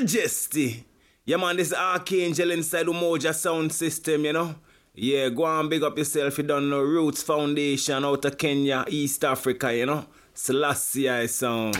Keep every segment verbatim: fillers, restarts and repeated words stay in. Majesty. Yeah, man, this Archangel inside Umoja sound system, you know. Yeah, go on, big up yourself. You don't know Roots Foundation out of Kenya, East Africa, you know. Selassie I sound.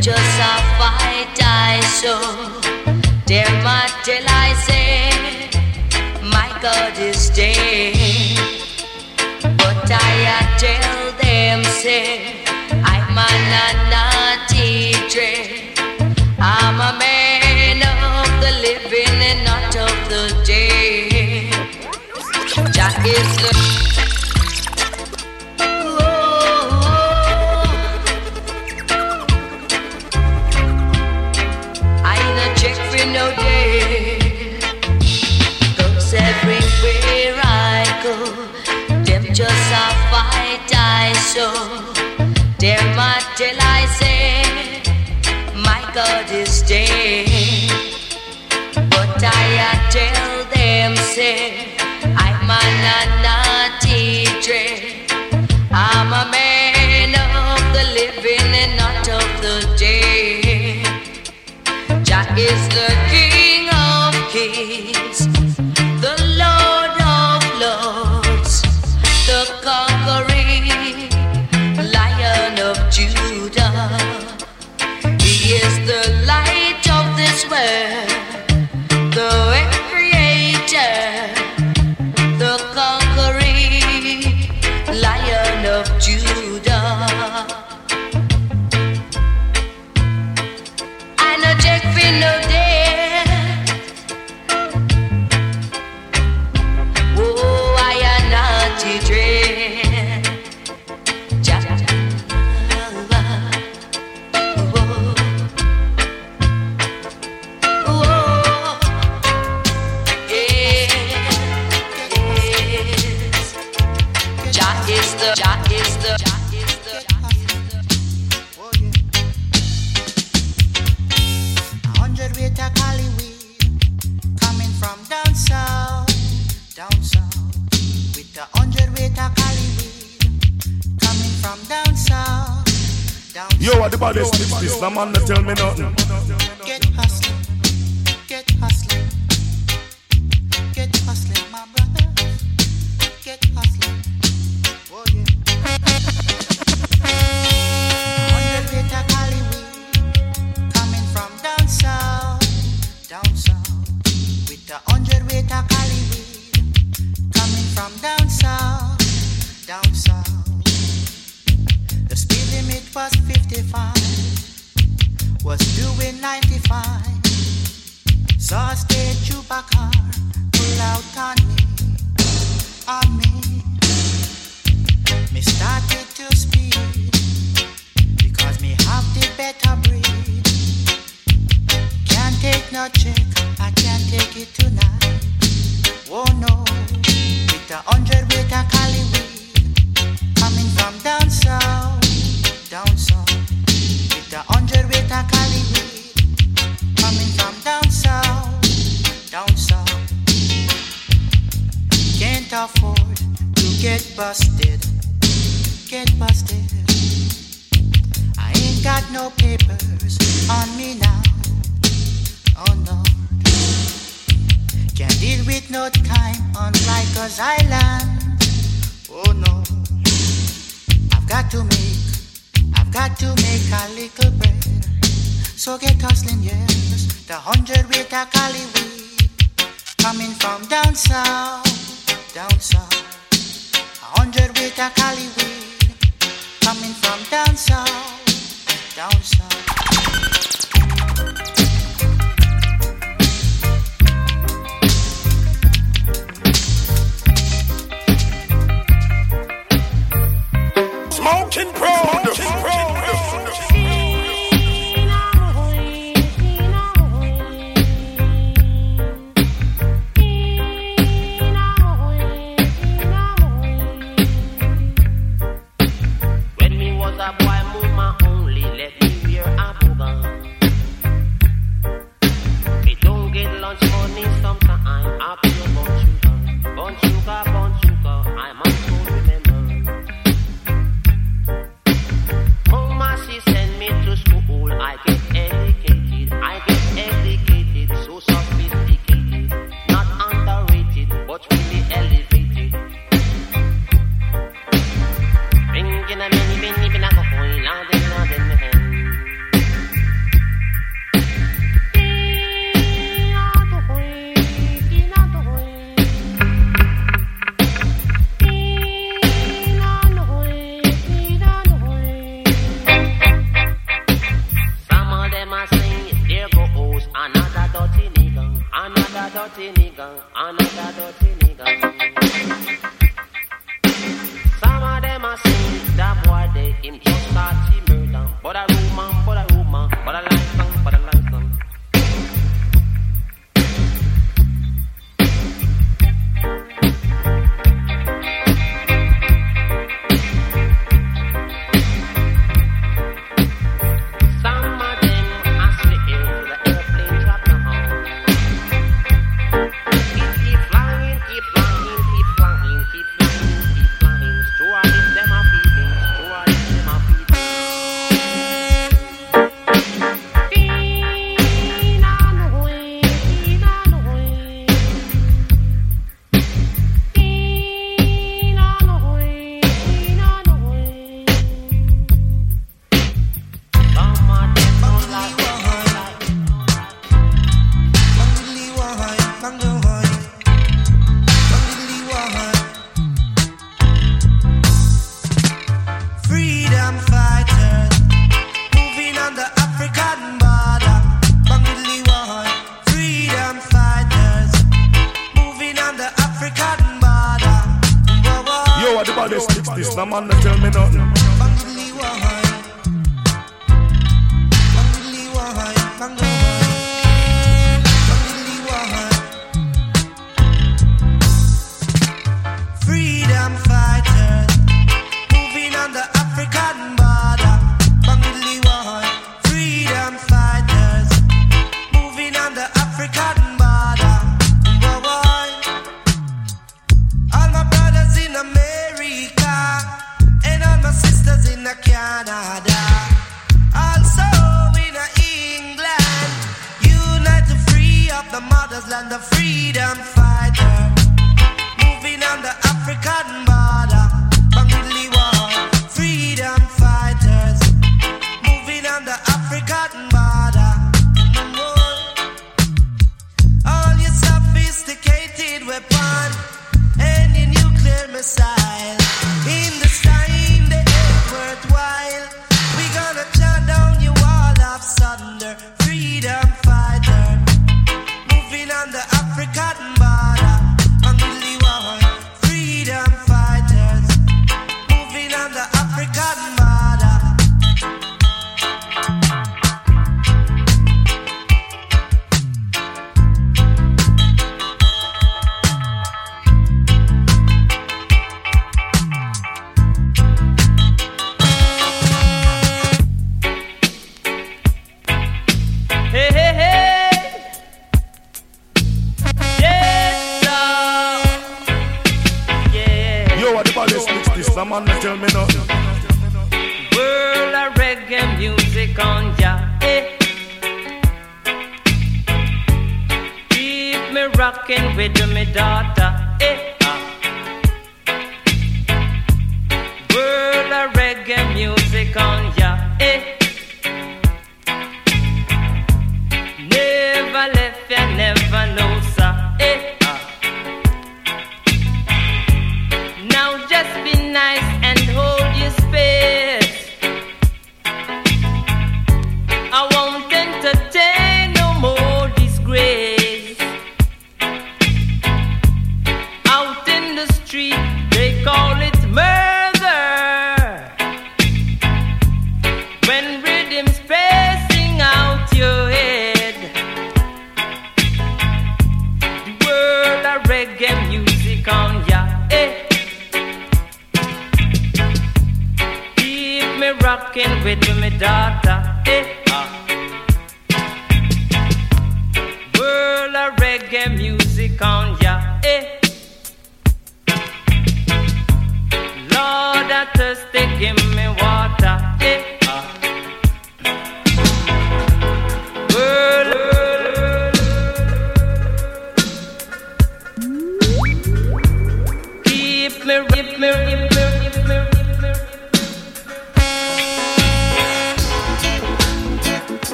Just a fight. die so. Dare not till I say, my God is dead. But I tell them, say, I'm a naughty dread. I'm a man of the living and not of the dead. Jah is the no day goes everywhere I go. Them just a fight I so. Dare not till I say, my God is dead. But I tell them say, I'm a naughty dread. I'm a man of the living and not of the dead. Jah is the King of Kings, the Lord of Lords, the conquering Lion of Judah. He is the light of this world, the Creator, the conquering Lion of Judah. No day. Oh, I am not to dread. Jah, oh, oh, yes. Jah is the, Jah is the, Jah is the. Yo, what the body slips this? No man tell me nothing. Get hustling, get hustling, get hustling, my brother. Get hustling, oh yeah. Hundred weight of Cali weed coming from down south, down south. With the hundred weight of Cali weed coming from down south, down south. The speed limit was fifty-five, was doing ninety-five. Saw a state trooper car pull out on me, on me. Me started to speed because me have the better breed. Can't take no check, I can't take it tonight. Oh no, with a hundred weight of Cali weed coming from down south. Down south, with the hundred weight of Cali weed coming from down south, down south. Can't afford to get busted, get busted. I ain't got no papers on me now, oh no. Can't deal with no time on Rikers Island, oh no. I've got to make. Got to make a little bread, so get hustling, yes. The hundred weight of Cali weed coming from down south, down south. A hundred weight of Cali weed coming from down south, down south. Smoking pro. When me was a boy, mama only let me wear a turban. dirty nigga, another dirty nigga. Some of them are saying that boy they him just start to murder. But a woman, but a woman, but a life, but a life.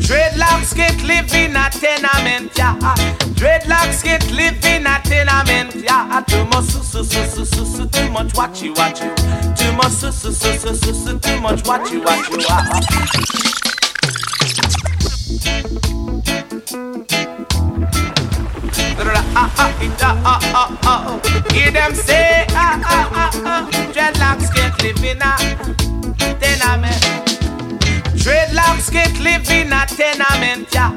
Dreadlocks get live in a tenement, yeah. Dreadlocks get live in a tenement. coming. Yeah, I too much su su su too much watch you watch you. Too much su su su too much watch you watch you. Hear them say ah ah ah ah. Dreadlocks can't live in a tenement. Dreadlocks can't live in a tenement, yeah.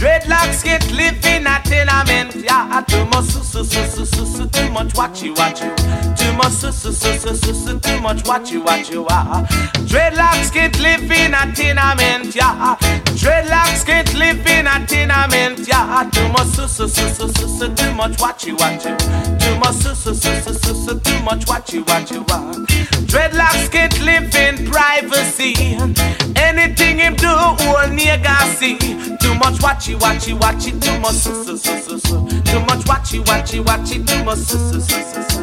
Dreadlocks can't live in a tenement, yeah. Too much su su su su su too much watch you watch you. Too much su su su su too much watch you watch you. Dreadlocks can't live in a tenement, yeah. Dreadlocks can't live in a tenement, yeah. Too much su su su su too much watch you watch you. Too much su su su too much watch you watch you. Dreadlocks can't live in privacy. Anything him do, all nigga see. Too much watchy, watchy, watchy, too much su su su su. Too much watchy, watchy, watchy, too much su su su su.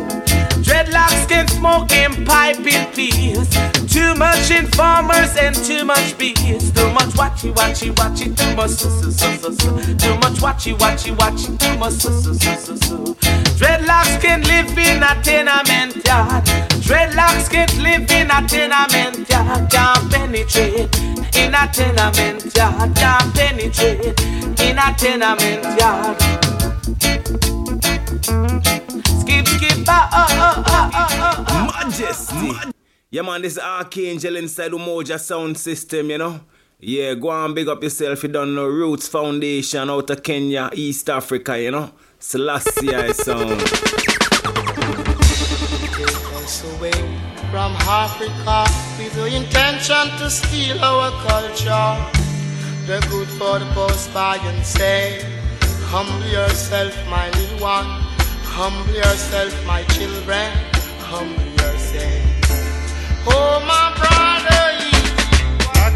Dreadlocks can smoke and pipe in peace. Too much informers and too much bees. Too much watchy, watchy, watchy, too much su su su su. Too much watchy, watchy, watchy, too much su su su su. Dreadlocks can live in a tenement yard. Dreadlocks can't live in a tenement yard. Can't penetrate in a tenement yard. Can't penetrate in a tenement yard. Skip, skip, ah, ah, ah, ah, ah. Majesty. Yeah, man, this Archangel inside Umoja sound system, you know. Yeah, go and big up yourself. You don't know Roots Foundation out of Kenya, East Africa, you know. Selassie I sound. Away from Africa with the intention to steal our culture, the good for the post by and say, humble yourself my little one, humble yourself my children, humble yourself. Oh my brother,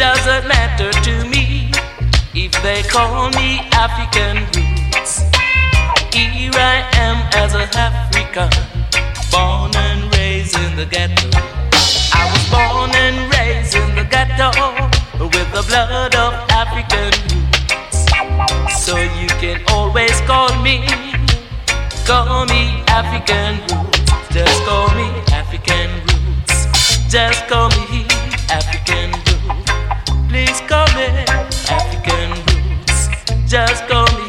doesn't matter to me if they call me African Roots. Here I am as an African, born and raised in the ghetto. I was born and raised in the ghetto with the blood of African roots. So you can always call me, call me African Roots. Just call me African Roots. Just call me African Roots. Please call me African Roots. Just call me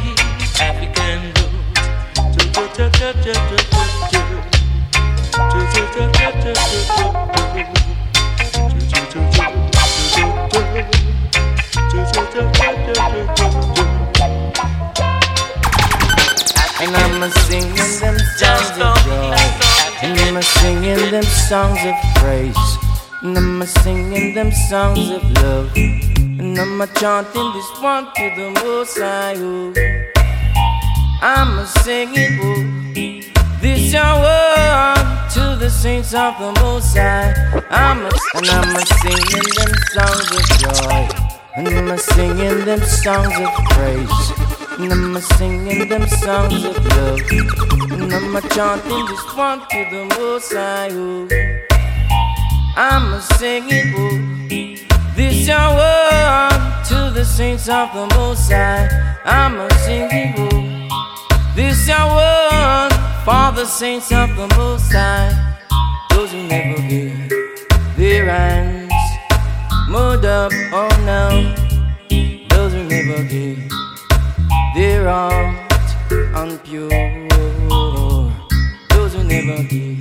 African Roots. And I'm a singing them just call me. And I'm a singing them songs of praise. And I'm a singing them songs of love. And I'm a chanting this one to the Most High. I'm a singing oh, this hour to the saints of the Most High. I'm a, and I'm a singing them songs of joy. And I'm a singing them songs of praise. And I'm a singing them songs of love. And I'm a chanting just one to the Most High. I'm a singing oh, this young world to the saints of the Most High. I'm a singing oh, this young world for the saints of the Most High. Those who never give their hands moved up or oh now. Those who never give they're out and pure. Those who never give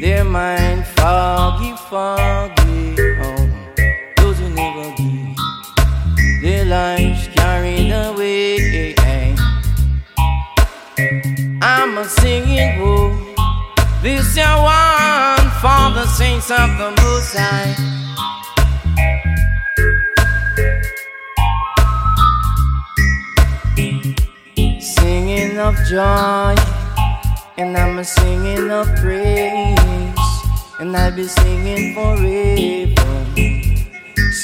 their mind foggy, foggy. Oh. Those who never give their lives carried away. I'm a singing oh, this is one for the saints of the Most High. Singing of joy, and I'm a singing of praise, and I'll be singing forever,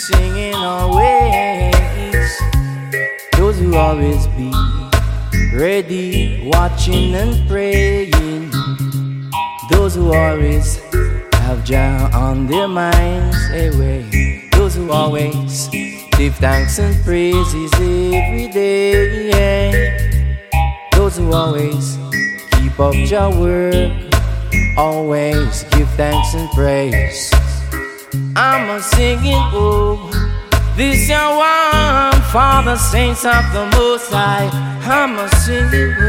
singing always. Those who always be ready, watching and praying. Those who always have Jah on their minds away. Those who always give thanks and praises every day. Yeah. Those who always keep up your work, always give thanks and praise. I'm a singing oh, this young one for the saints of the Most High. I'm a singing oh,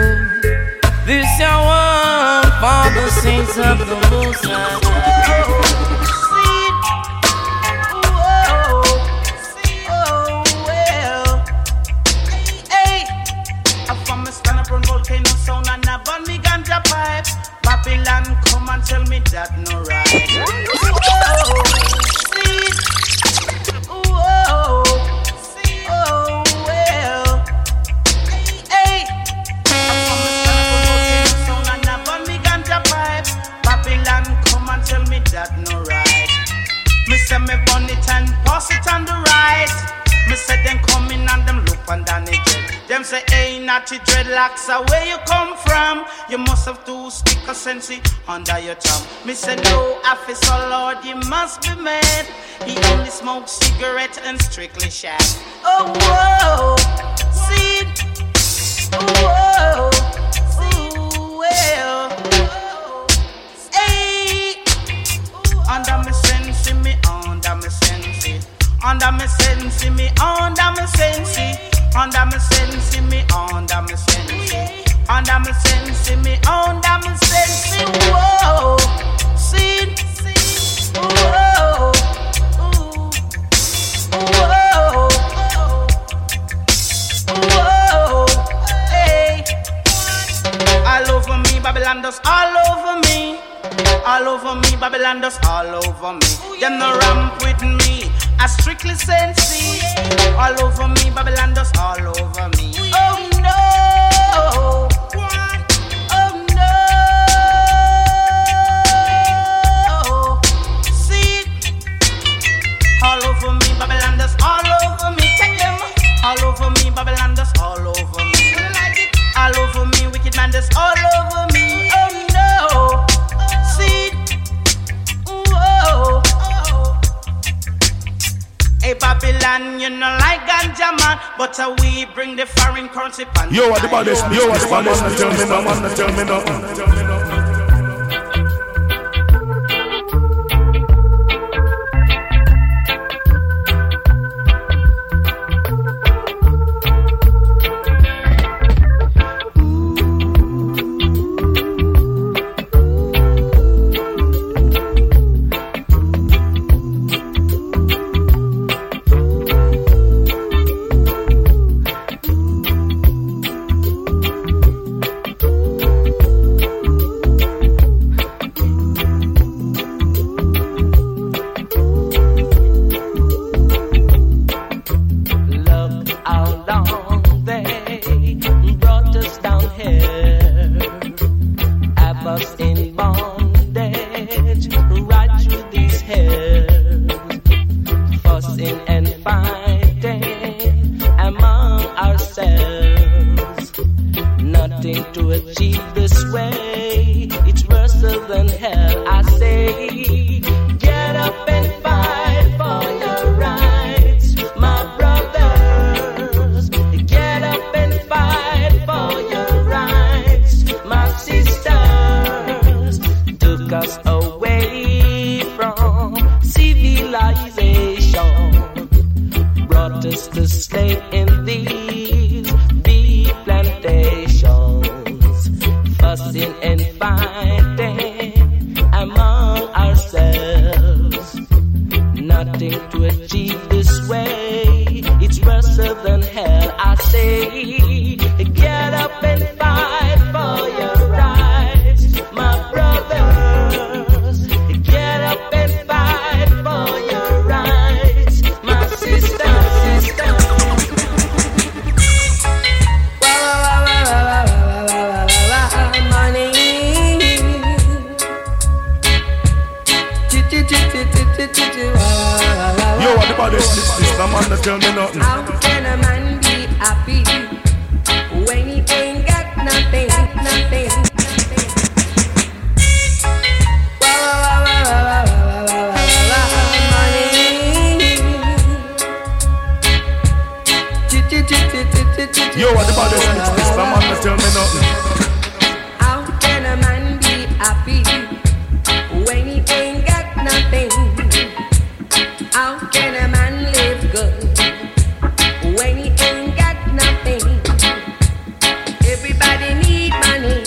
this young one for the saints of the Most High. Oh. Babylon, come and tell me that no right. Oh, see, oh, see, oh, well. Hey, I'm from the and I burn me ganja pipe. Babylon, come and tell me that no right. Me say me burn it and pass it on the right. Me say them come in and them look and down again. Them say, hey, naughty dreadlocks, where you come from? You must have two stick of sensei under your tongue. Me say, no, officer, Lord, you must be mad. He only smokes cigarettes and strictly shag. Oh, whoa, see, whoa, see, well. Hey, under me sensei, me under me sensei. Under me sensei, me under me sensei. Under my sense me, under my sense. Under my sense me, under my sense. Whoa, see, see, whoa, whoa, whoa, whoa, hey. All over me, Babylon does all over me. All over me, Babylon does all over me. Them no ramp with me. I strictly sensi, all over me, Babylon does all over me. Oh no, oh no, see, all over me, Babylon. Hey Babylon, you know like ganja man, but uh, we bring the foreign currency pan. Yo, what about this? Yo, what about this? Tell me nothing, tell me nothing, tell me nothing. Everybody need money.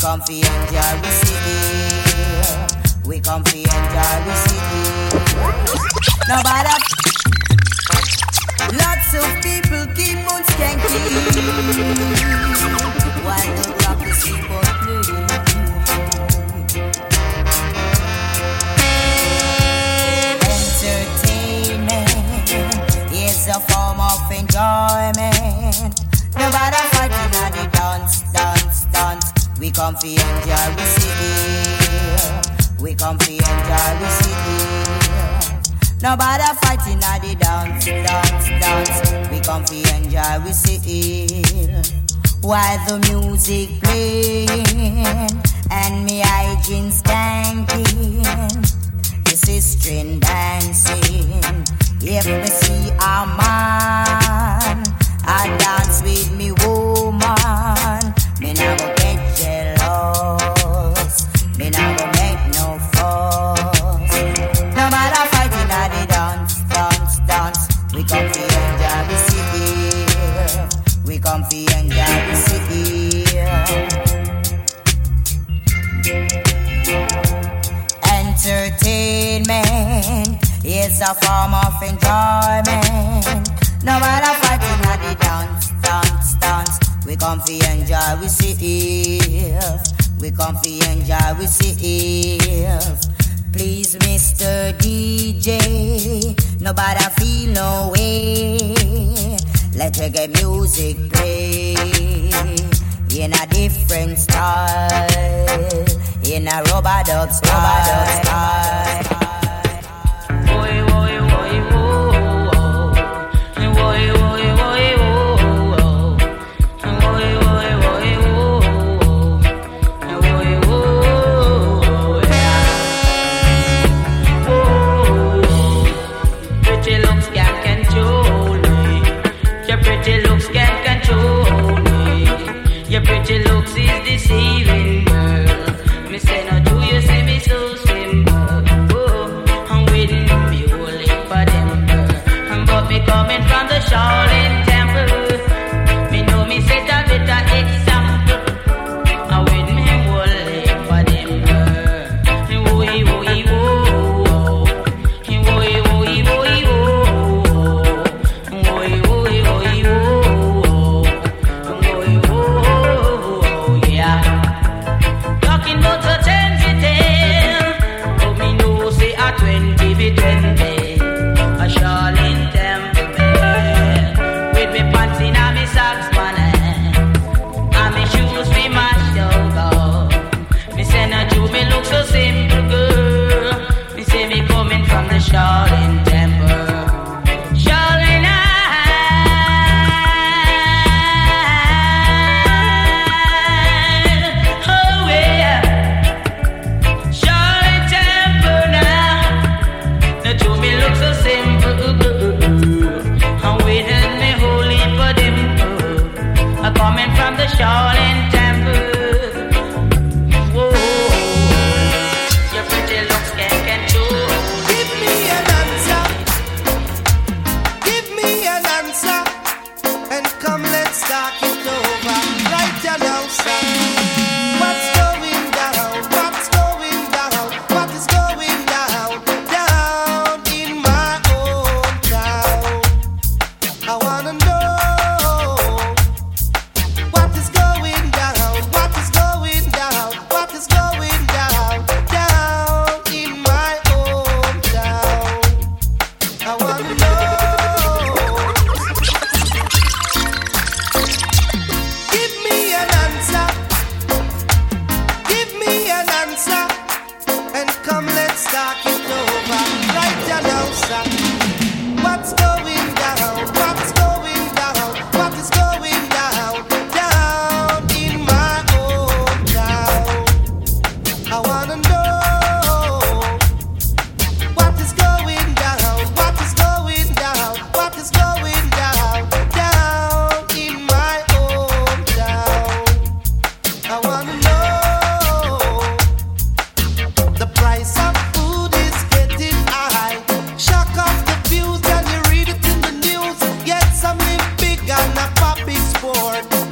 come for enjoy we city. We come for enjoy we city. Nobody. Lots of people keep on skanking. While the clock is keep on moving. Entertainment is a form of enjoyment. Nobody fighting at the dance, dance, dance. We come for enjoy we city. We come for enjoy we city. Nobody fighting at the dance, dance, dance. We come for enjoy we city. While the music playing and me hygiene skanking, this is string dancing. If we see a man, I dance with me woman. Me nah go get jealous. Me nah go make no fuss. No matter fighting at the dance, dance, dance. We come fi enjoy the city. We come fi enjoy the city. Entertainment is a form of enjoyment. No matter fighting at the dance, dance, dance. We come fi enjoy, we see if. We come fi enjoy, we see if. Please, Mister D J, nobody feel no way. Let reggae music play in a different style, in a rubber dub style. Boy, boy, boy, boy.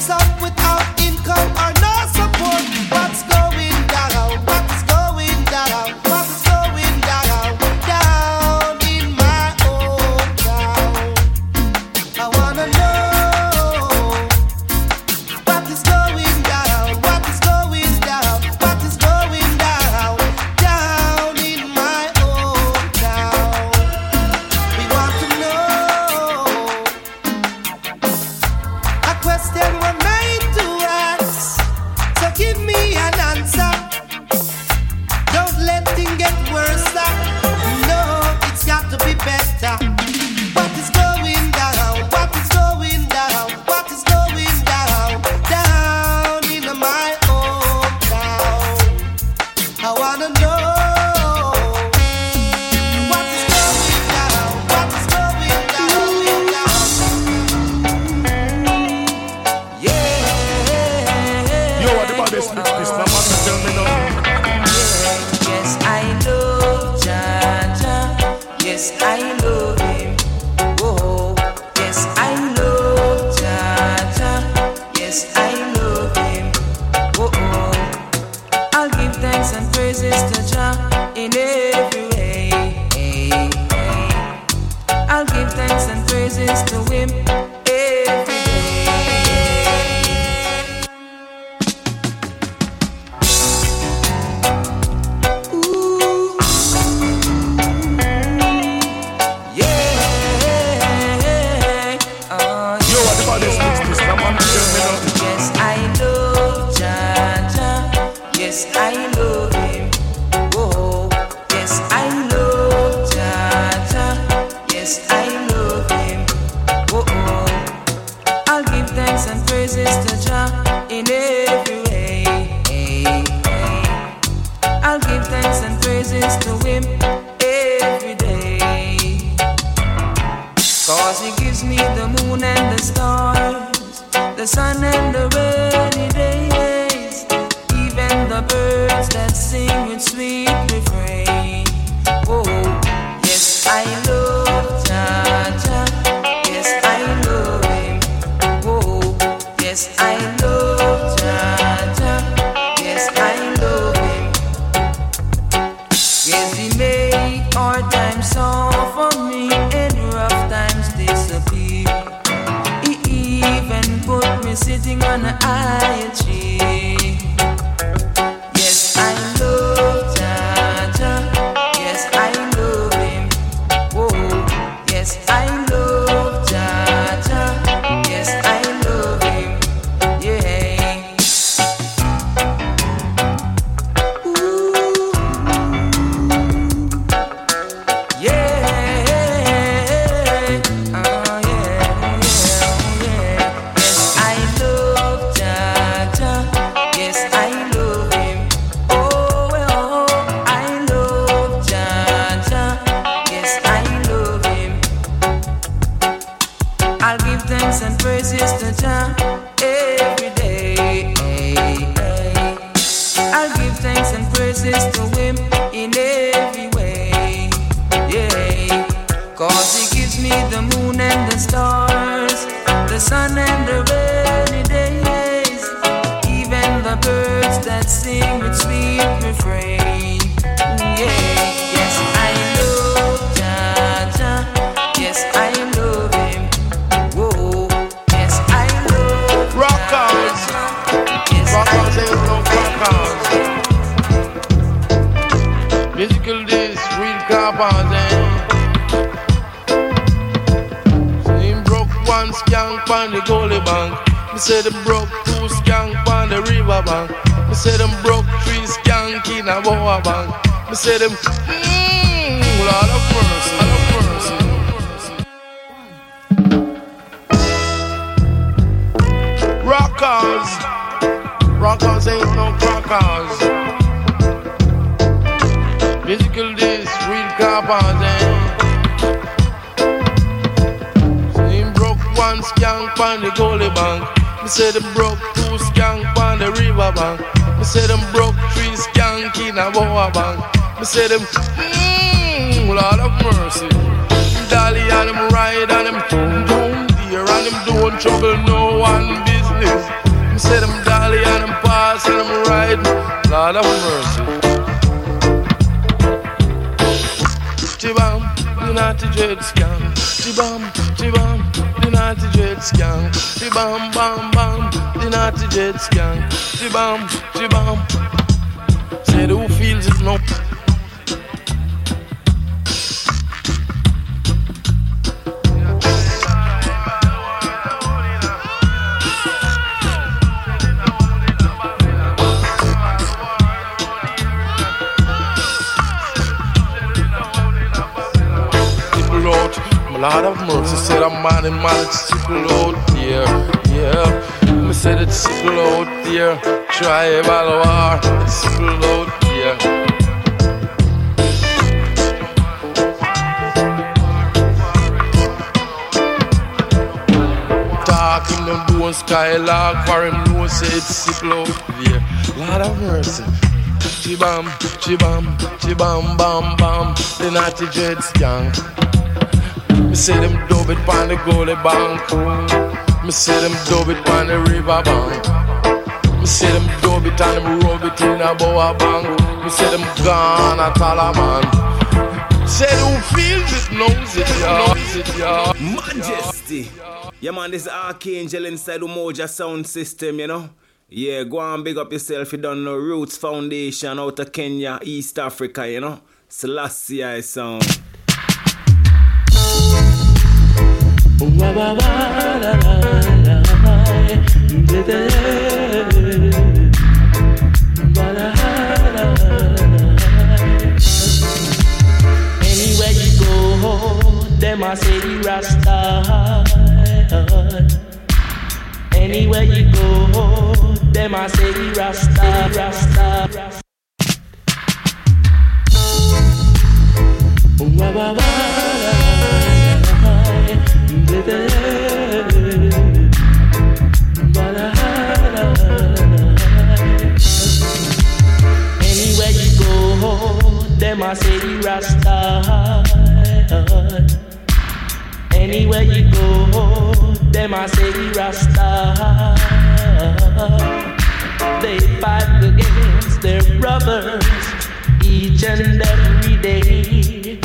Some without income or no support. What's Tribal war, it's sickle out here. yeah. Dark in the blue skylark, for him no say it's sick love, yeah. Lord have mercy. Chibam, chibam, chibam, bam, bam, the naughty jets gang. Me say them dub it pon the goalie bank. Me say them dub it pon the river bank. Me say them dub it and them rub it in a boa bank. Me say them gone at Salaman. Say who feels it knows it, yeah, knows it, yeah. Majesty, yeah man, this Archangel inside Umoja sound system, you know. Yeah, go and big up yourself, you don't know, Roots Foundation out of Kenya, East Africa, you know. Selassie I sound. Anywhere you go, them I say the Rasta. Anywhere you go, them I say the Rasta, Rasta. Anywhere you go, them I say the Rasta. Anywhere you go, them I say the Rasta. They fight against their brothers each and every day.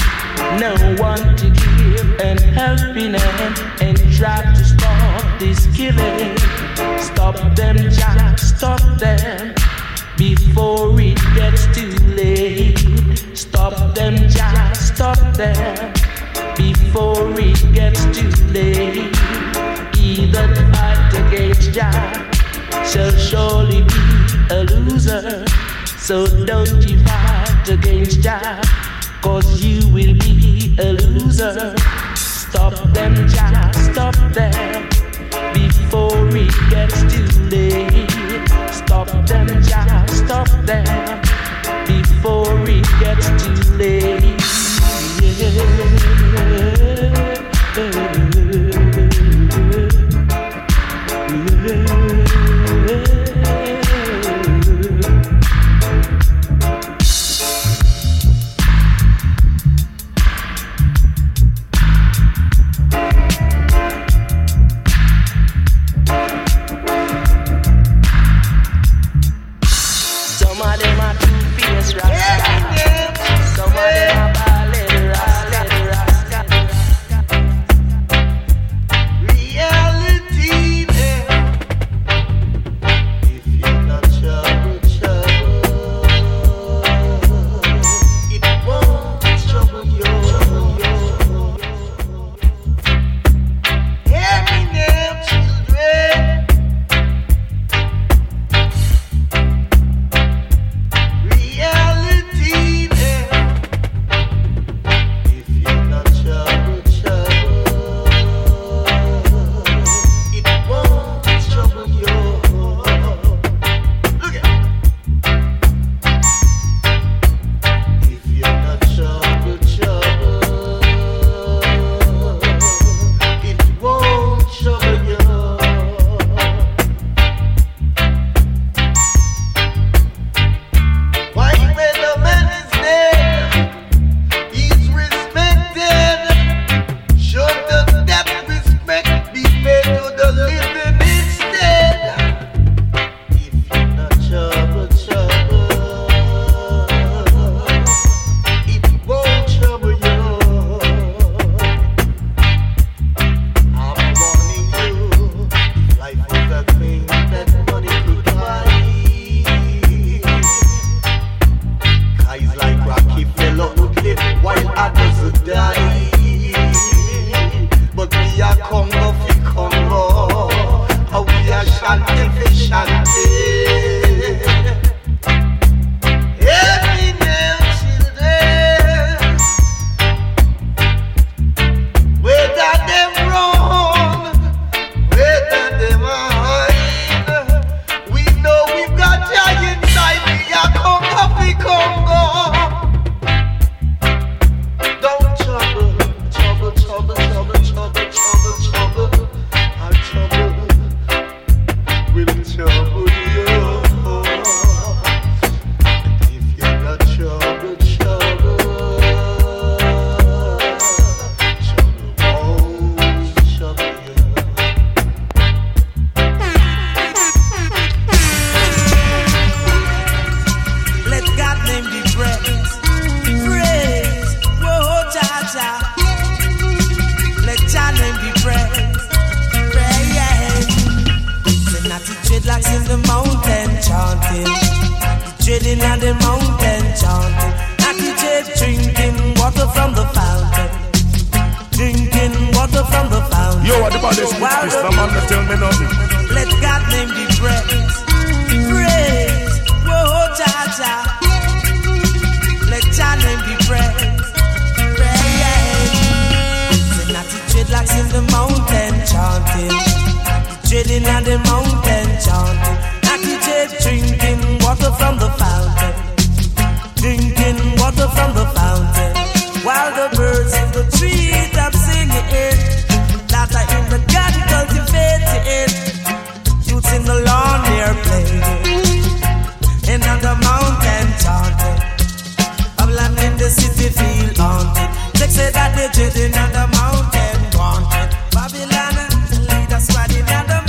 No one to give and helping them, and try to stop this killing. Stop them, Jah, stop them before it gets too late. Stop them, Jah, stop them before it gets too late. He that fights against Jah shall surely be a loser. So don't you fight against Jah, cause you will be a loser. Stop them, Jah, stop them before it gets too late. Stop them, Jah, stop them before it gets too late. Some of them are two fierce rats. the mountain chanting, trading at the mountain chanting, attitude drinking water from the fountain, drinking water from the fountain. Yo, what about this? This the man that tell me nothing. Let God name be praised, praise. Whoa, cha cha. Let Jah name be praised, praise. An attitude like in the mountain chanting. Trading at the mountain chanting, attitude drinking water from the fountain, drinking water from the fountain. While the birds in the trees are singing it, that are in the garden cultivating it, youths in the lawn they're playing it, and on the mountain chanting. Babylon in the city feel haunted. They say that they're trading on the mountain wanted. Babylon and the leaders squatting on the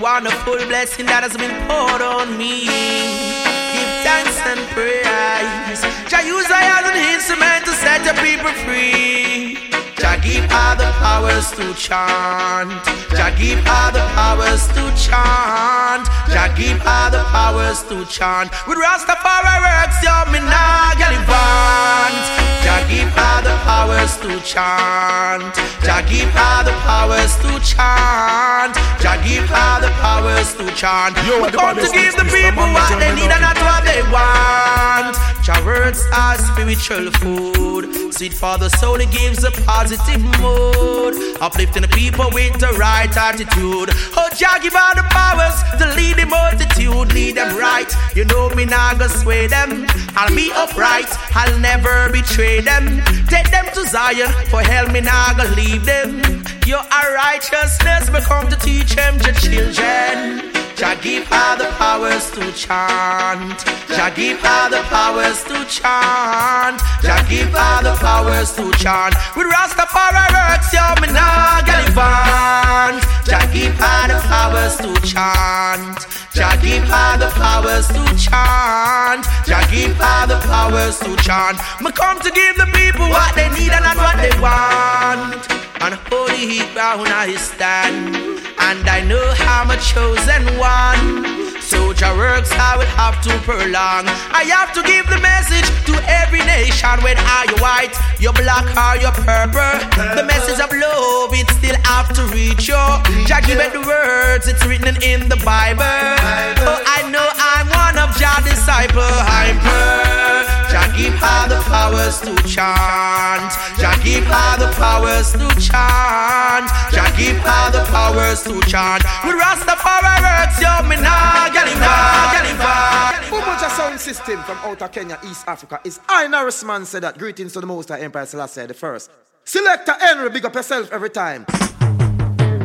wonderful blessing that has been poured on me. Give thanks and praise. Jah use I as an instrument to set the people free. Jah give all the powers to chant. Jah give all the powers to chant. Jah give all the powers to chant. With Rastafari works, you're me not getting burnt. Jah give all the powers to chant. Jah give all the powers to chant. Jah give all the powers to chant. We come to give the people what they need and not what they want. Jah words are spiritual food, sweet for the soul, it gives a positive mood, uplifting the people with the right attitude. Oh Jah give all the powers to lead the multitude, lead them right. You know me not gonna sway them. I'll be upright, I'll never betray them. Take them to Zion, for hell me nah go leave them. Your righteousness will come to teach them to children. Jah give all the powers to chant. Jah give all the powers to chant. Jah give all the powers to chant. With Rastafari works, yo, me nah gallivant. Jah give all the powers to chant. Jah give all the powers to chant. Jah give all the powers to chant. Me come to give the people what they need and not what they want. On holy ground I stand, and I know I'm a chosen one. So Jah works I will have to prolong. I have to give the message to every nation. Whether you're white, you're black or you're purple, the message of love it still have to reach you. Jah give it the words, it's written in the Bible. Oh, I know I'm one of Jah disciple. I'm pure. Jah give all the powers to chant. Jah give all the powers to chant. Jah give all the powers to chant. With Rastafari works, yo, me nah get involved. Umoja sound system from outer Kenya, East Africa. Is I Norris man said that. Greetings to the Most High Emperor Selassie I. Selector Henry, big up yourself every time. Come,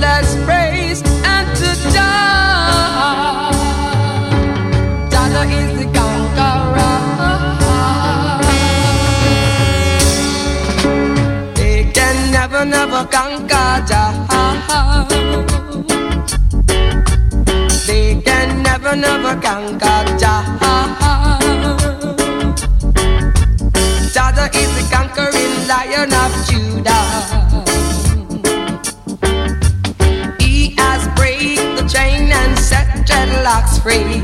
let's praise and to Jah. Jah is the conqueror. They can never, never conquer Jah. They can never, never conquer Jah. Jah is the conquering Lion of Judah. He has break the chain and set dreadlocks free.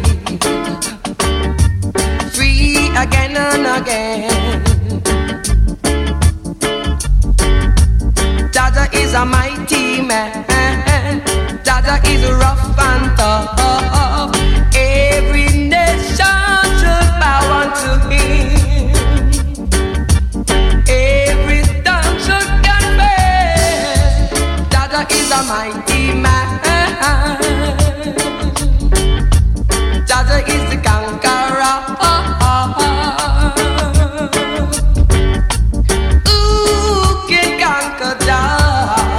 Free again and again. Jah is a mighty man. Jah is rough and tough. Every nation should bow unto him. Is a mighty man. Jah is the conqueror. Who can conquer Jah?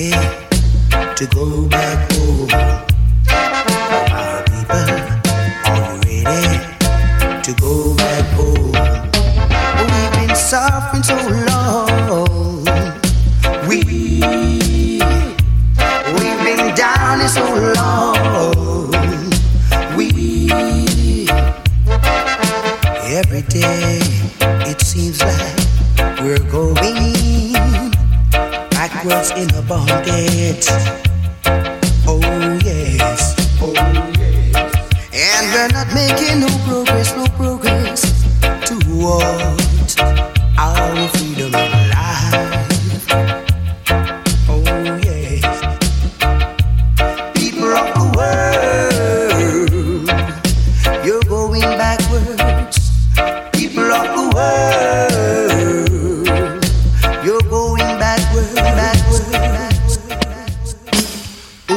ready to go back home. Our people, are you ready to go back home? We've been suffering so long. We, we've been down so long. We, every day it seems like we're going backwards in a bucket. Oh yes, oh yes. And we're not making no progress, no progress towards our freedom and life. Oh yes. People of the world, you're going backwards. People of the world, you're going backwards, backwards, backwards, backwards. Ooh,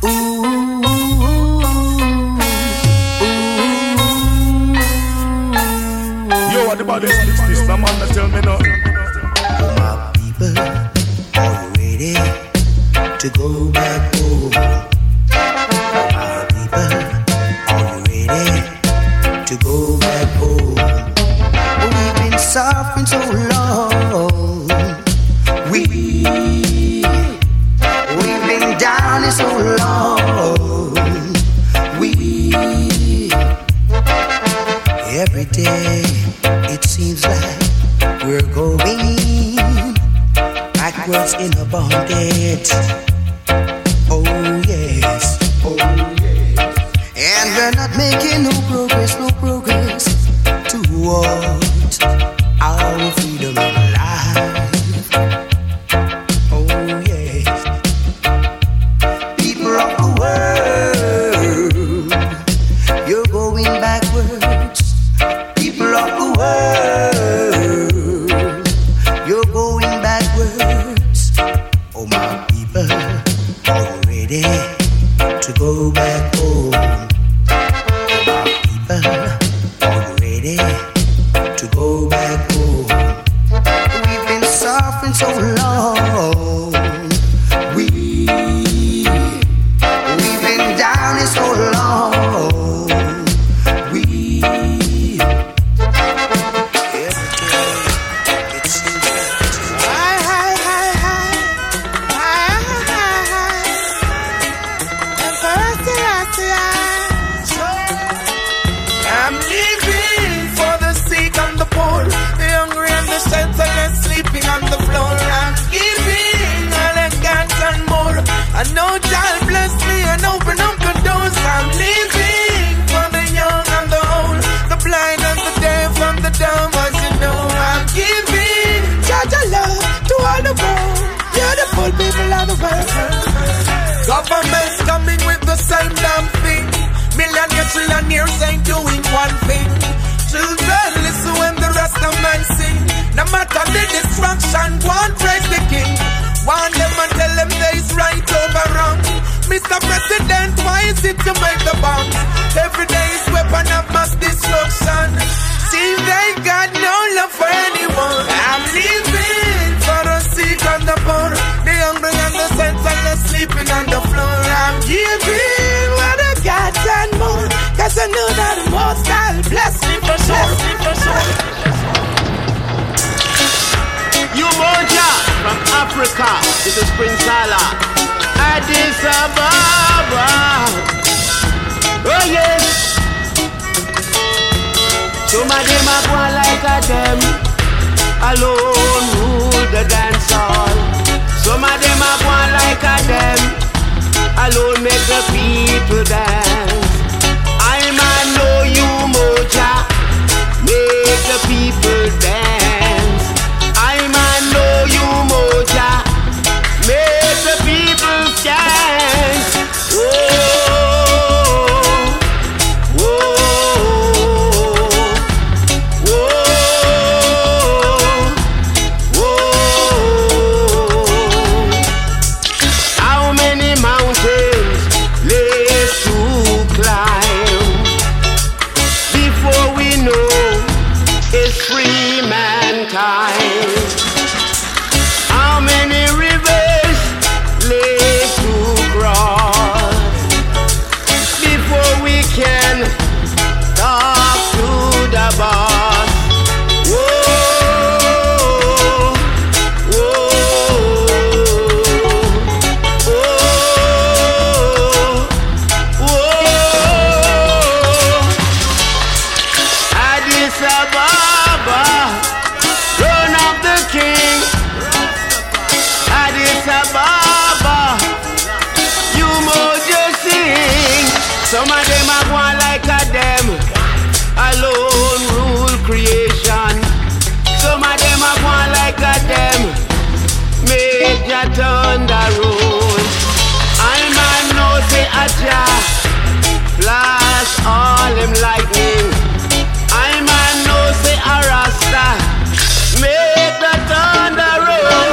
ooh, ooh. Yo, what about this? This is the man that tell me nothing. My people, are you ready to go back home? My people, are you ready to go back home? We've been suffering so long. We, we've been down so long. We, every day it seems like we're going backwards in a bucket. Oh yes, oh yes. And we're not making no progress, no progress towards our freedom and life. Oh yes. People of the world, you're going backwards. People of the world, you're going backwards. Oh my people, are you ready to go back home? My people, are you ready to go back home? We've been suffering so long. We, we've been down so long. We, every day it seems like Hi, hi, hi, hi. Hi, hi, hi. The first thing I see, I- I'm living for the sick and the poor, the hungry and the shelterless, sleeping on the floor. I'm giving all I got and more. I know Jah will bless me and open up the doors. I'm living for the young and the old, the blind and the deaf and the dumb, as you know. I'm giving Jah Jah love to all the world, beautiful people of the world. Government's coming with the same damn thing. Millionaires, trillionaires ain't doing one thing. Children listen when the rest of man sing. No matter the distraction, one praise the king. Warn them and tell them there is right over wrong. Mister President, why is it you make the bombs? Every day is weapon of mass destruction. See, they got no love for anyone. I'm living for the sick and the poor, the hungry and the senseless, sleeping on the floor. I'm giving what I got and more, cause I know that the most I'll bless me for sure. Bless me for sure. Umoja from Africa, this is Prince Allah. Addis Ababa. Oh yes. Some of them are born like a them, alone rule the dance hall. Some of them are born like a them, alone make the people dance. I man know you Moja, make the people dance. I man know you Moja, make the people dance. Oh. Oh, Some of them are one like a them, alone rule creation. Some of them are one like a them, make your thunder roll. All man know say a Jah, flash all them lightning. All man know say a Rasta, make the thunder roll.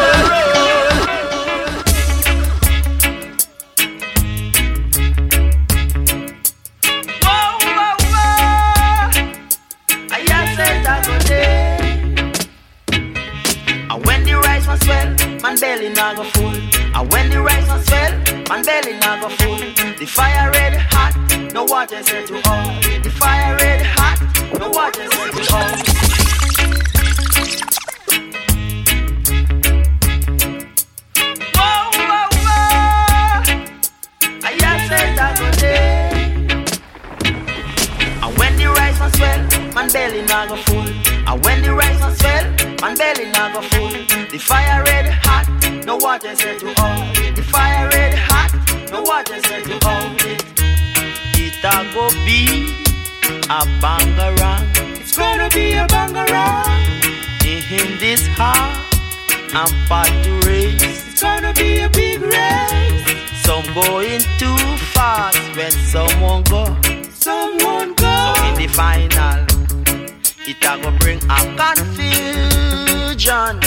Man belly not go full. And when the rice was swell, man belly not go full. The fire red hot, no water set to all. The fire red hot, no water set to all. Whoa, whoa, whoa, I have said that good day. And when the rice was swell, man belly not go full. And when the rice was swell, man belly not go full. The fire red hot, no water set to hold it. The fire red hot, no water set to hold it. It a go be a bangarang. It's gonna be a bangarang. In this heart, I'm part to race. It's gonna be a big race. Some going too fast when someone go. Someone go. So in the final, it a go bring a confusion.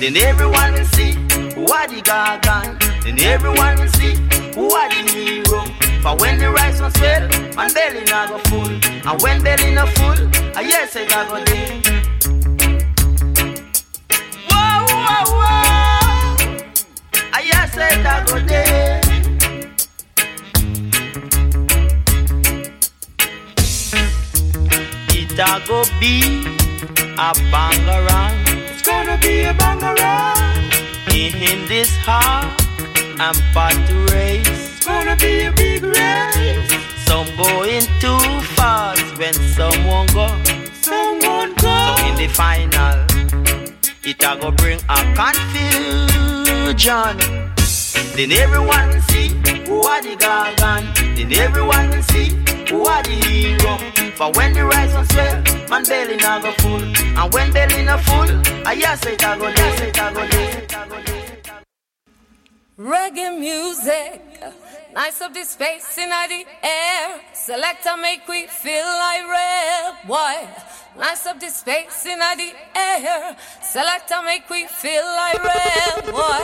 Then everyone will see who are the gargan. Then everyone will see who are the hero. For when the rice was swell, man belly not go full. And when belly not full, I yes it a go day. Whoa, whoa, whoa, I yes it a go day. It's gonna be a bangarang. It's gonna be a bangarang. In this heart, I'm part to race. It's gonna be a big race. Some going too fast when someone go. Someone go. So in the final, it's gonna bring a confusion. Then everyone will see who are the gargan. Then everyone will see who are the hero. For when the rice was swell, man belly not go full. And when belly not full, I yes it a go, yes it a go, yes it a go, yes it a go. Reggae music, nice up the space in the air. Selector make we feel like real boy. Nice up the space in the air. Selector make we feel like real boy.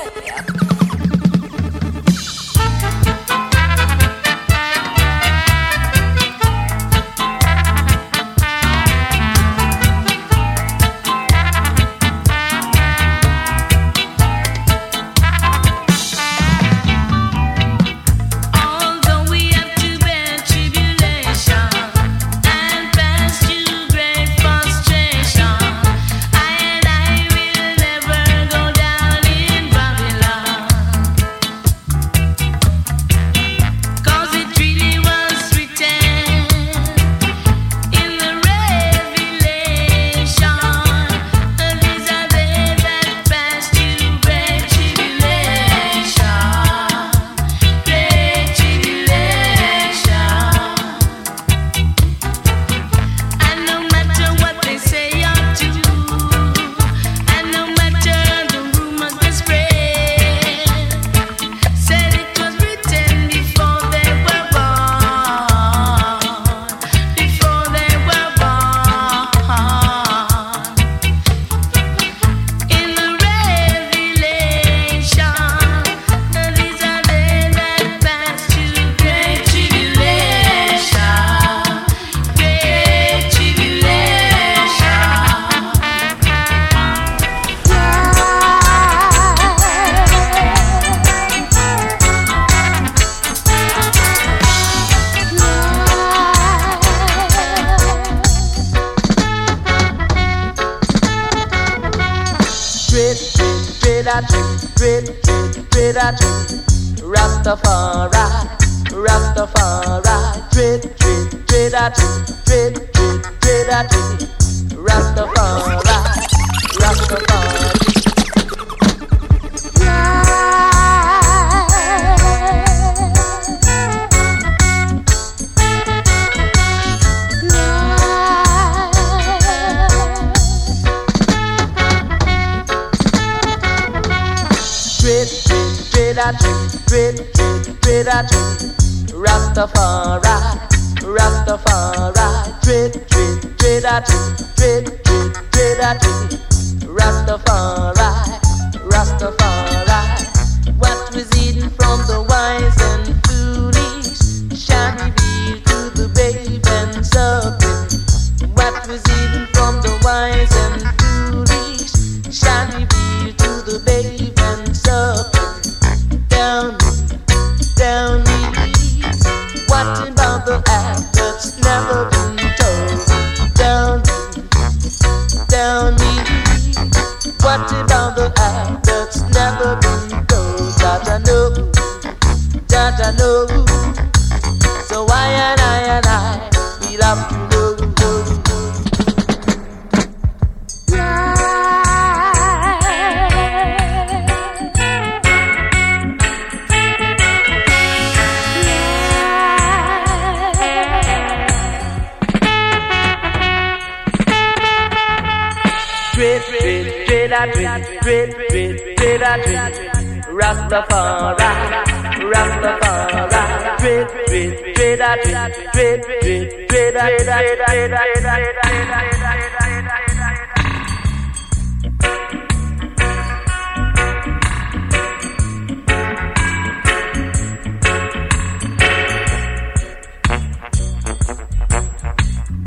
Rastafari, Rastafari, dread, dread, dread, I dread, dread, dread, dread, I dread, Rastafari, Rastafari. Red, red at, red, red at Rastafari, Rastafari. Red, red, red at, red, red at Rastafari, Rastafari. What was hidden from the wise and foolish shall reveal to the babe and suckling. What was hidden from the wise and foolish shall reveal to the babe and suckling. Down, down east, what about the act that's never been told? Down, down east, what about the act that's never been told? That I know, that I know. So I and I and I, we'll have to know. Rastafari, Rastafari. Dread, dread, dread, dread, dread, dread, dread, dread, dread.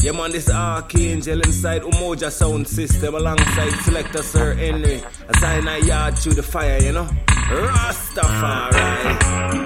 Yeah man, this Archangel inside Umoja sound system alongside Selector Sir Henry. A Zion I yard through the fire, you know. Rastafari.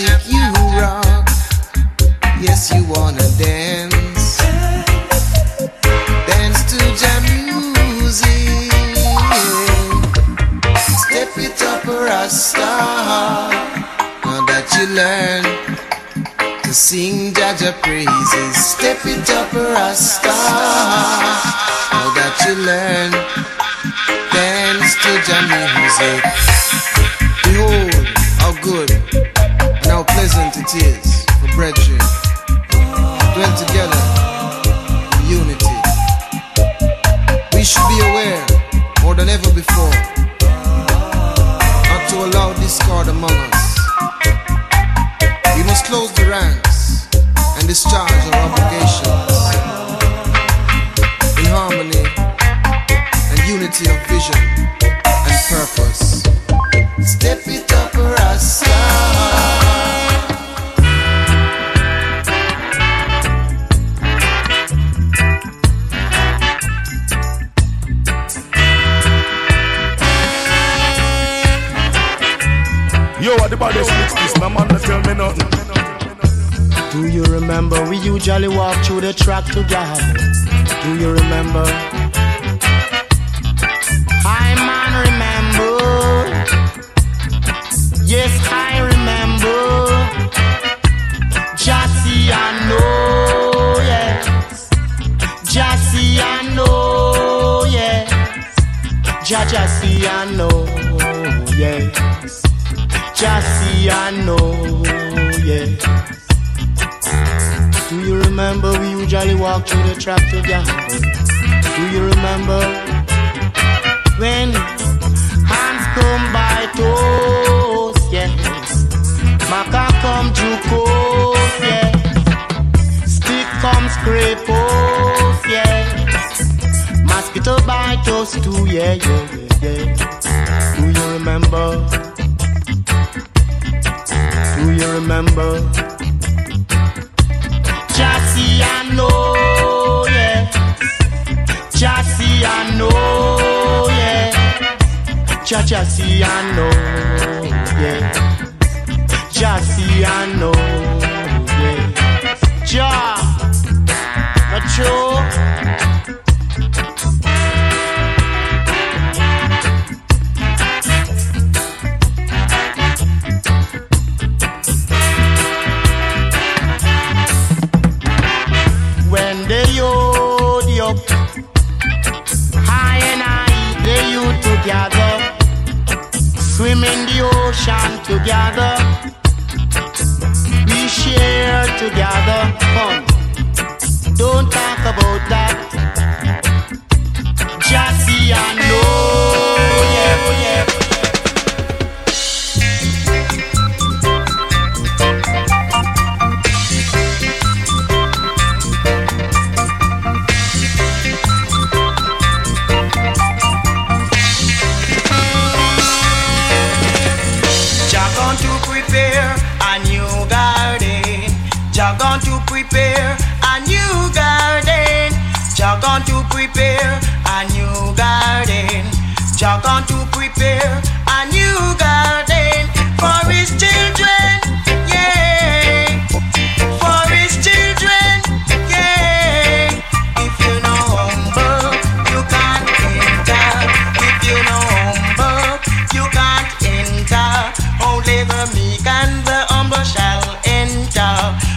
music you rock. Yes, you wanna dance. Dance to Jah music. Step it up, Rasta. Now that you learn to sing Jah Jah praises. Step it up, Rasta. Now that you learn, dance to Jah music. Behold how good and how pleasant it is for brethren to dwell together in unity. We should be aware more than ever before not to allow discord among us. We must close the ranks and discharge our obligations in harmony and unity of vision and purpose. Step it up, Rasta. Yo, what the body speaks this, no man don't tell me nothing. Do you remember we usually walk through the track together? Do you remember? I man remember. Yes, I remember. Jassy, I know, yeah. Jassy, I know, yeah. Jassy, I know, yeah. Jassy, I know, yeah. Do you remember we usually walk through the trap together? Do you remember when hands come by toes, yeah? Maca come jukos, yeah. Stick come scrapos, yeah. Mosquito bite us too, yeah, yeah, yeah. Do you remember? Do you remember? Jassy, I know, yeah. Jassy, I know, yeah. Jah Jassy, I know, yeah. Jassy, I know, yeah. Jah, not true. Swim in the ocean together. We share together. Come, don't talk about that. Jassy, I know, yeah, yeah. Jah gone to prepare a new garden for his children, yeah. For his children, yeah. If you no humble, you can't enter. If you no humble, you can't enter. Only the meek and the humble shall enter.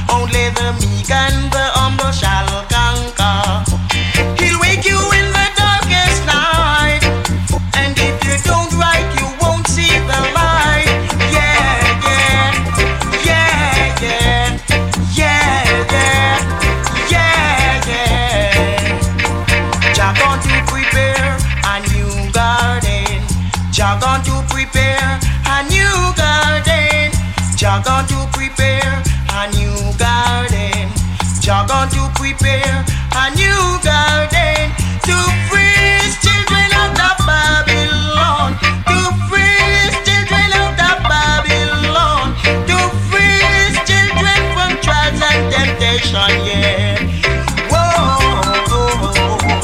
Only the meek and the humble shall conquer. He'll wake you in the darkest night. Don't write, you won't see the light. Yeah, yeah, yeah, yeah, yeah, yeah, yeah, yeah. Jah gone to prepare a new garden. Jah gone to prepare a new garden. Jah gone to prepare a new garden. Jah gone to prepare a new garden to free his children of the Babylon. Yeah. Whoa, whoa, whoa, whoa.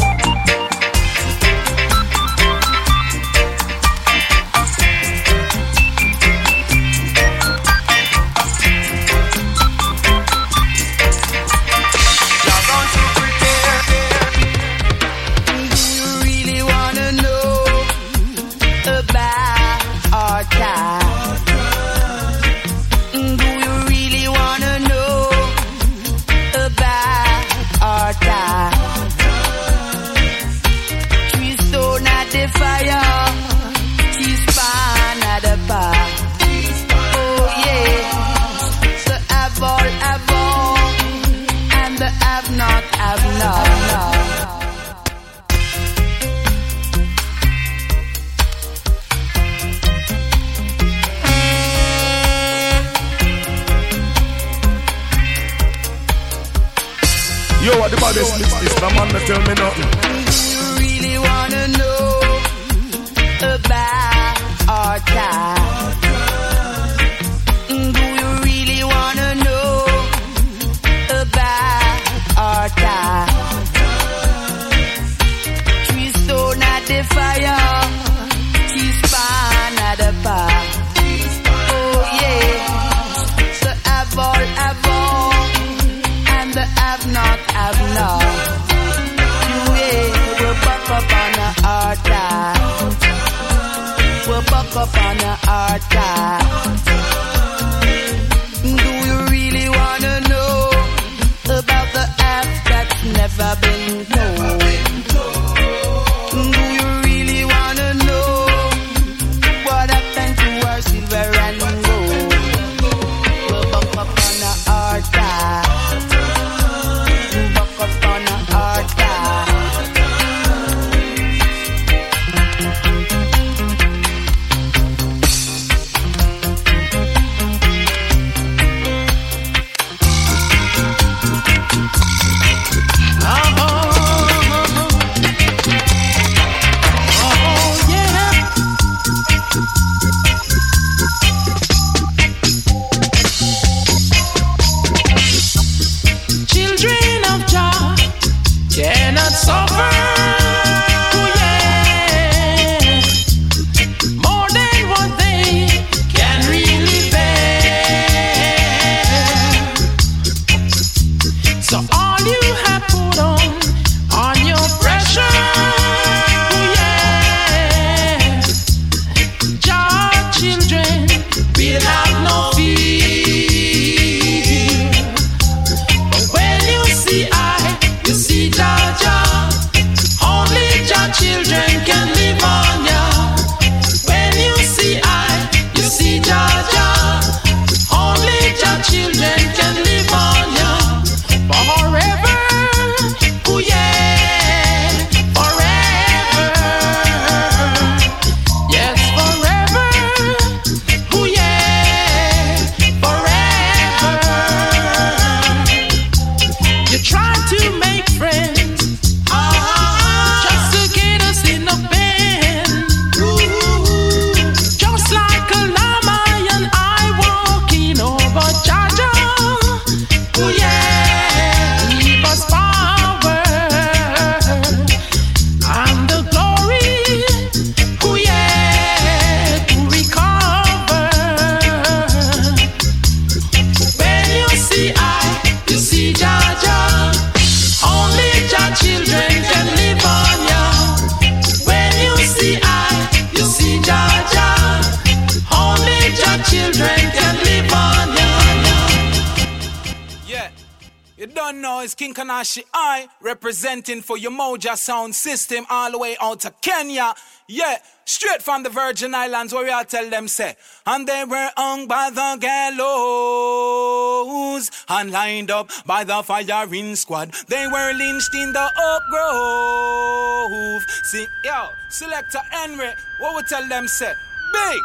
Presenting for Umoja sound system all the way out to Kenya. Yeah, straight from the Virgin Islands where I tell them say, and they were hung by the gallows and lined up by the firing squad. They were lynched in the up grove. See, yo, Selector Henry, what we tell them say? Big!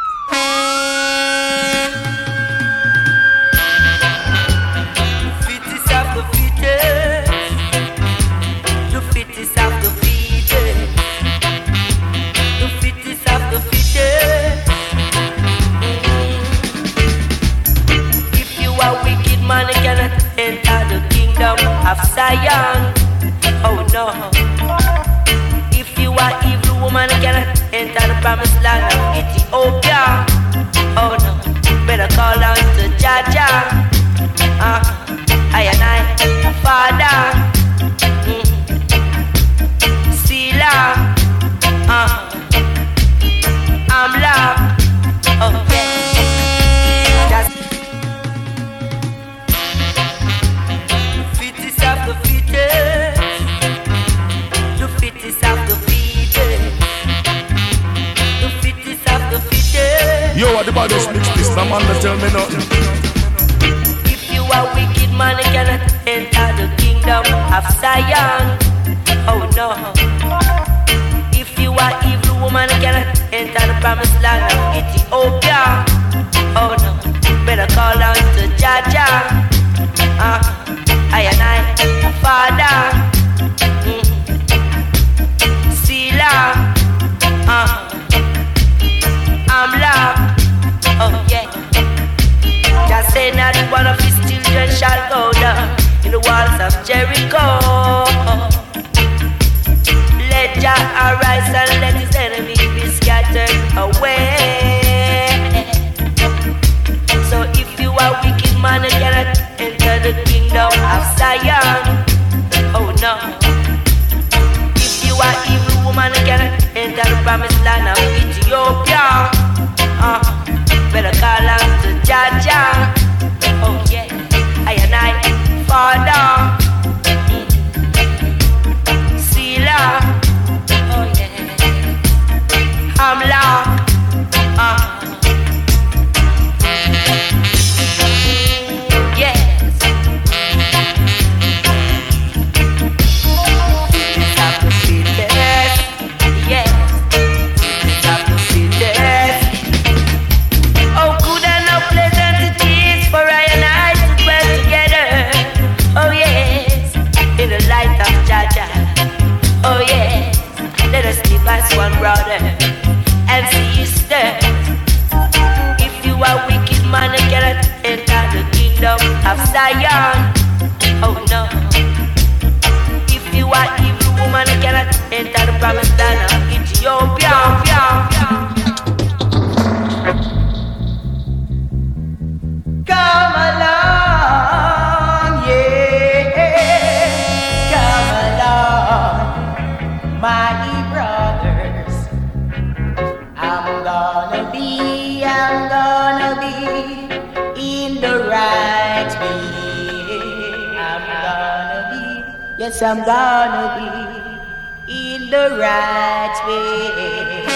Man cannot enter the kingdom of Zion. Oh no. If you are evil, woman cannot enter the promised land of Ethiopia. Oh no. Better call out to Jah Jah. Uh, I and I, Father. Mm. Sila. Uh, I'm love. Okay. The fittest have defeated. Yo, what the baddest mix this? No man don't tell me nothing. If you are wicked man, you cannot enter the kingdom of Zion. Oh no. If you are evil woman, you cannot enter the promised land of Ethiopia. Oh no. Better call out to Jah Jah. Uh, I and I, Father. Uh, I'm loved, oh yeah. Just say not one of his children shall go down in the walls of Jericho. Let Jah arise and let his enemy be scattered away. So if you are wicked man, you cannot enter the kingdom of Zion. Oh no. If you are evil woman, you cannot enter the promised land of Ethiopia. Uh, better call out to Jah Jah. Oh yeah, I and I, Father. Mm. Selah. Oh yeah. Hamla. Uh. Yes. Oh yeah, let us live as one brother and sister. If you are wicked man, you cannot enter the kingdom of Zion. Oh no. If you are evil woman, you cannot enter the promised land of Ethiopia. Come along. My brothers, I'm gonna be, I'm gonna be in the right way. I'm gonna be, yes, I'm gonna be in the right way.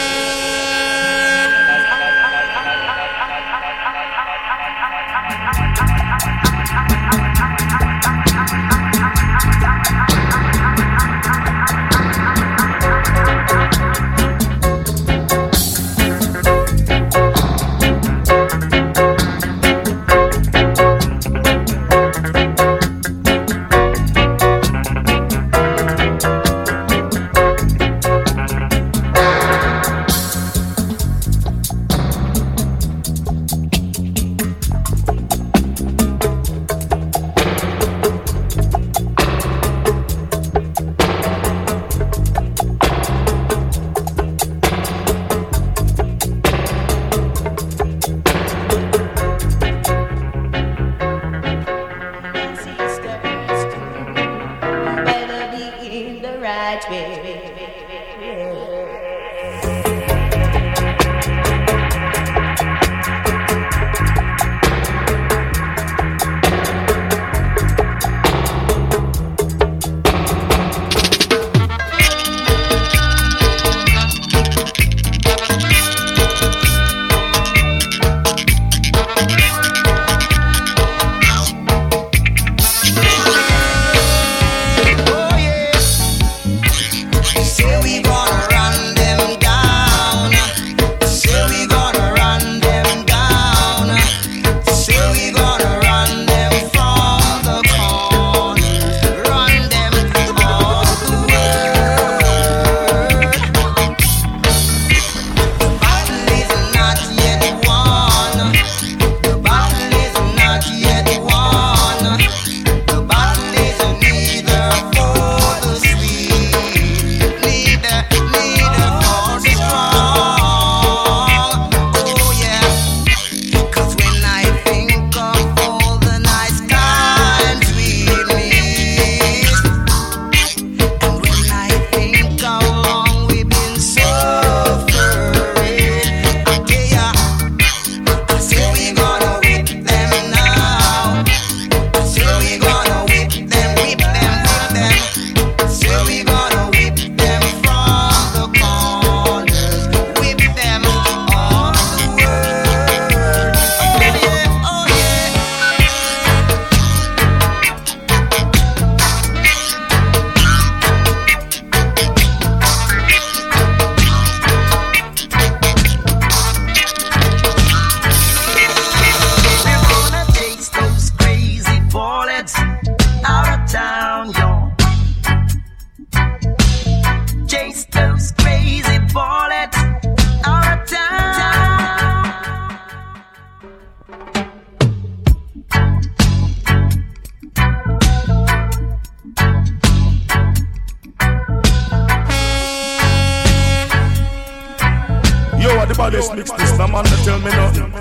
this mix this, no man to tell me nothing.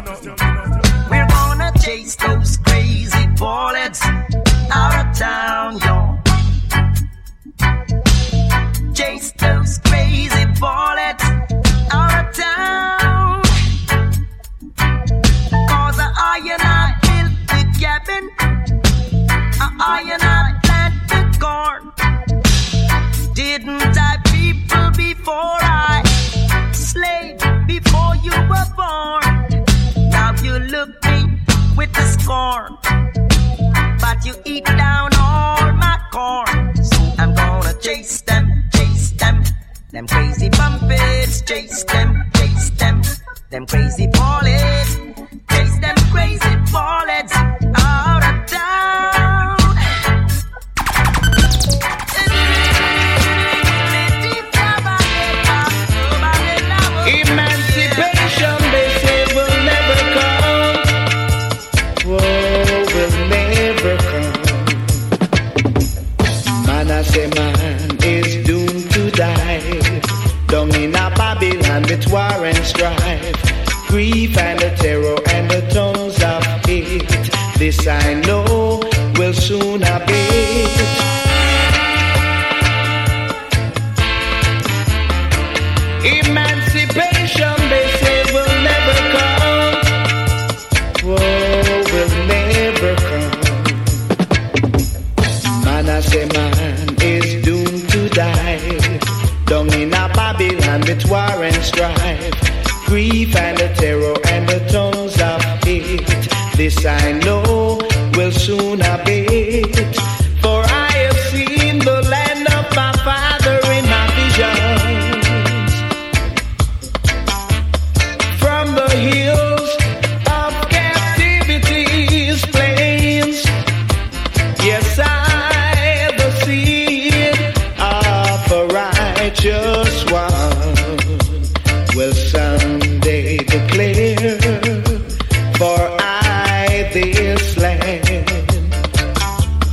We're gonna chase those crazy bullets out of town, yo. Chase those crazy bullets out of town. Cause I and I built the cabin, I and I plant the corn. Didn't I people before I slayed before you were born? Now you look me with the scorn, but you eat down all my corn. So I'm gonna chase them, chase them, them crazy bumpets, chase them, chase them, them crazy bullets, chase them crazy bullets out of town. Emancipation, they say, will never come. Whoa, will never come. Man, I say, man is doomed to die. Down in a Babylon with war and strife, grief and the terror and the tongues of hate. This I know will soon abate. Emancipation, they say, will never come. Whoa, will never come. Man, I say, man is doomed to die. Down in a Babylon with war and strife, grief and the terror and the tongues of hate. This I know will soon abate. For I have seen the land of my father in my vision. Hills of captivity's plains. Yes, I the seed of a righteous one will someday declare, for I this land,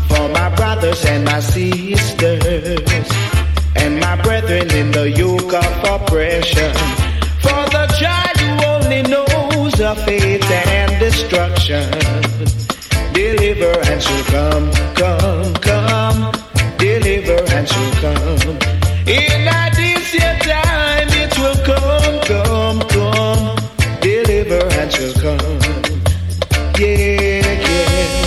for my brothers and my sisters, and my brethren in the yoke of oppression, for the child knows of fate and destruction. Deliver and she'll come, come, come. Deliver and she'll come. In Addis your time it will come, come, come. Deliver and she'll come. Yeah, yeah.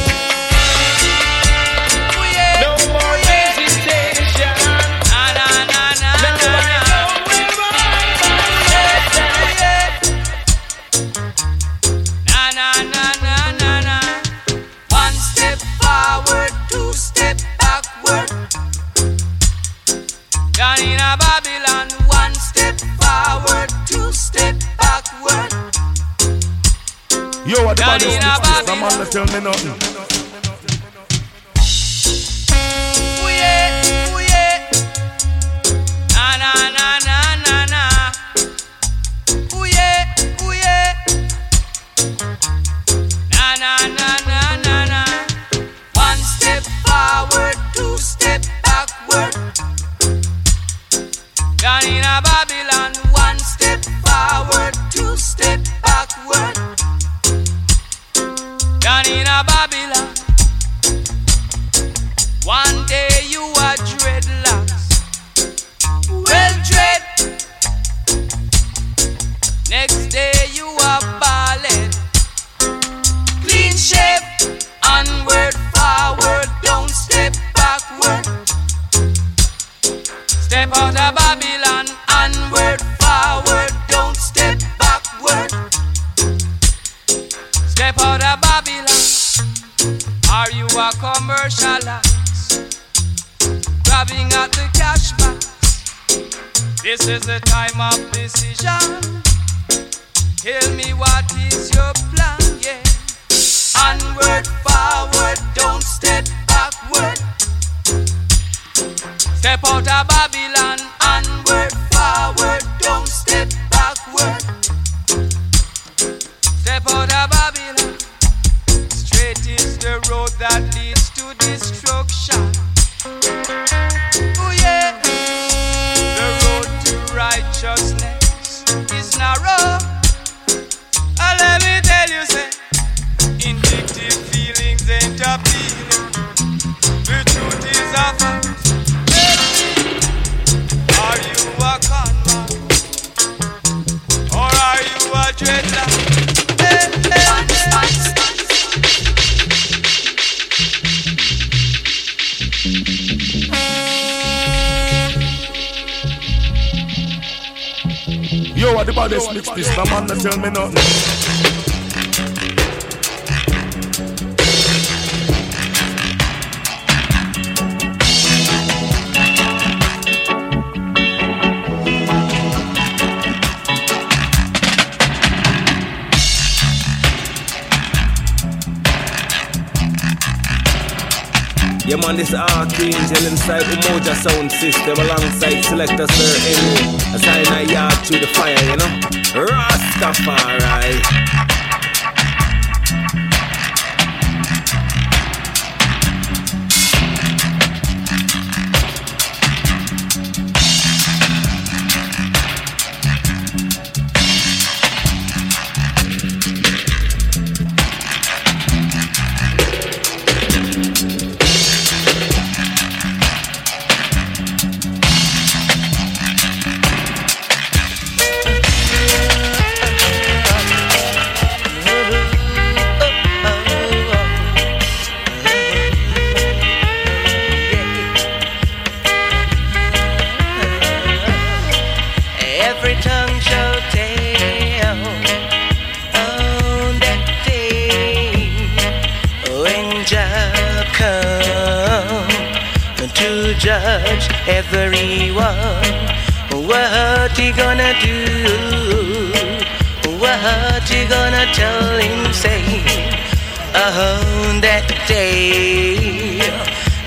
Yo, what the bad is this? Some man tell me nothing. Ooh yeah, ooh yeah. Na na na na na na. Ooh yeah, ooh yeah. Na na na na na na. One step forward, two step backward. Down in a Babylon, one step forward, two step backward. Down in a Babylon, one day you are dreadlocks, well dread. Next day you are ballad, clean shave. Onward, forward, don't step backward. Step out of Babylon, onward, forward, don't step backward. Step out of Babylon, are you a commercial ass? Grabbing at the cash box. This is the time of decision. Tell me what is your plan, yeah. Onward, forward, don't step backward. Step out of Babylon, onward, forward, don't step backward. Step out of Babylon, straight is the road that leads to destruction. Oh yeah, the road to righteousness is narrow, dreadlock. Yo, what the baddest mix this? The man that tell me nothing. Yeah man, this Archangel inside Umoja sound system alongside Selector Sir A O a sign a yard through the fire, you know? Rastafari. Judge everyone. What he gonna do? What he gonna tell him? Say, oh, that day,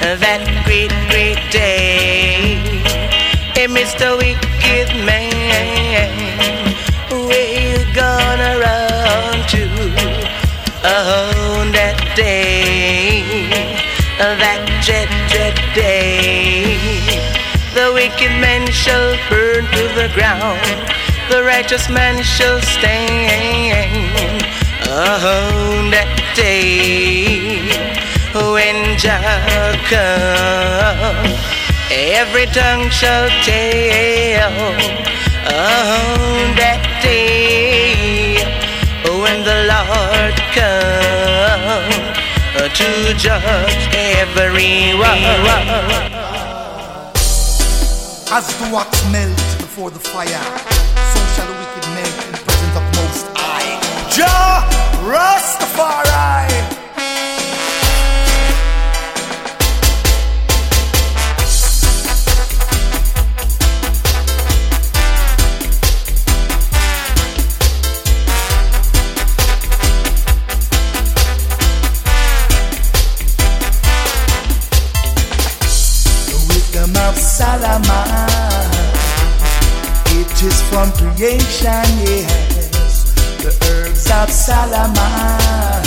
that great, great day, hey, Mister Wicked Man, we're gonna run to. Oh, that day, that dread, dread day. The wicked man shall burn to the ground, the righteous man shall stand. Oh, that day when Jah comes, every tongue shall tell. Oh, that day when the Lord comes to judge everyone. As the wax melts before the fire, so shall the wicked melt in the presence of Most High. Jah Rastafari. Salomon, it is from creation, yes. The herbs of Salomon,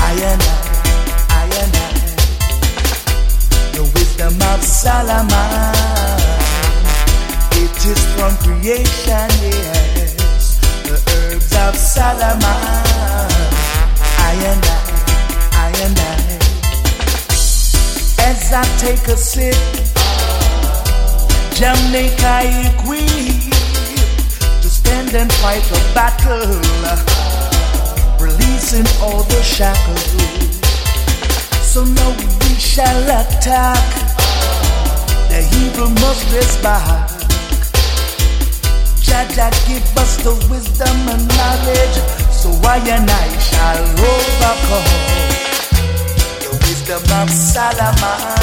I and I, I and I. The wisdom of Salomon, it is from creation, yes. The herbs of Salomon, I and I, I and I. As I take a sip, Jamaica equipped to stand and fight a battle, releasing all the shackles. So now we shall attack, the evil must race back. Jah Jah give us the wisdom and knowledge, so I and I shall overcome. The wisdom of Solomon.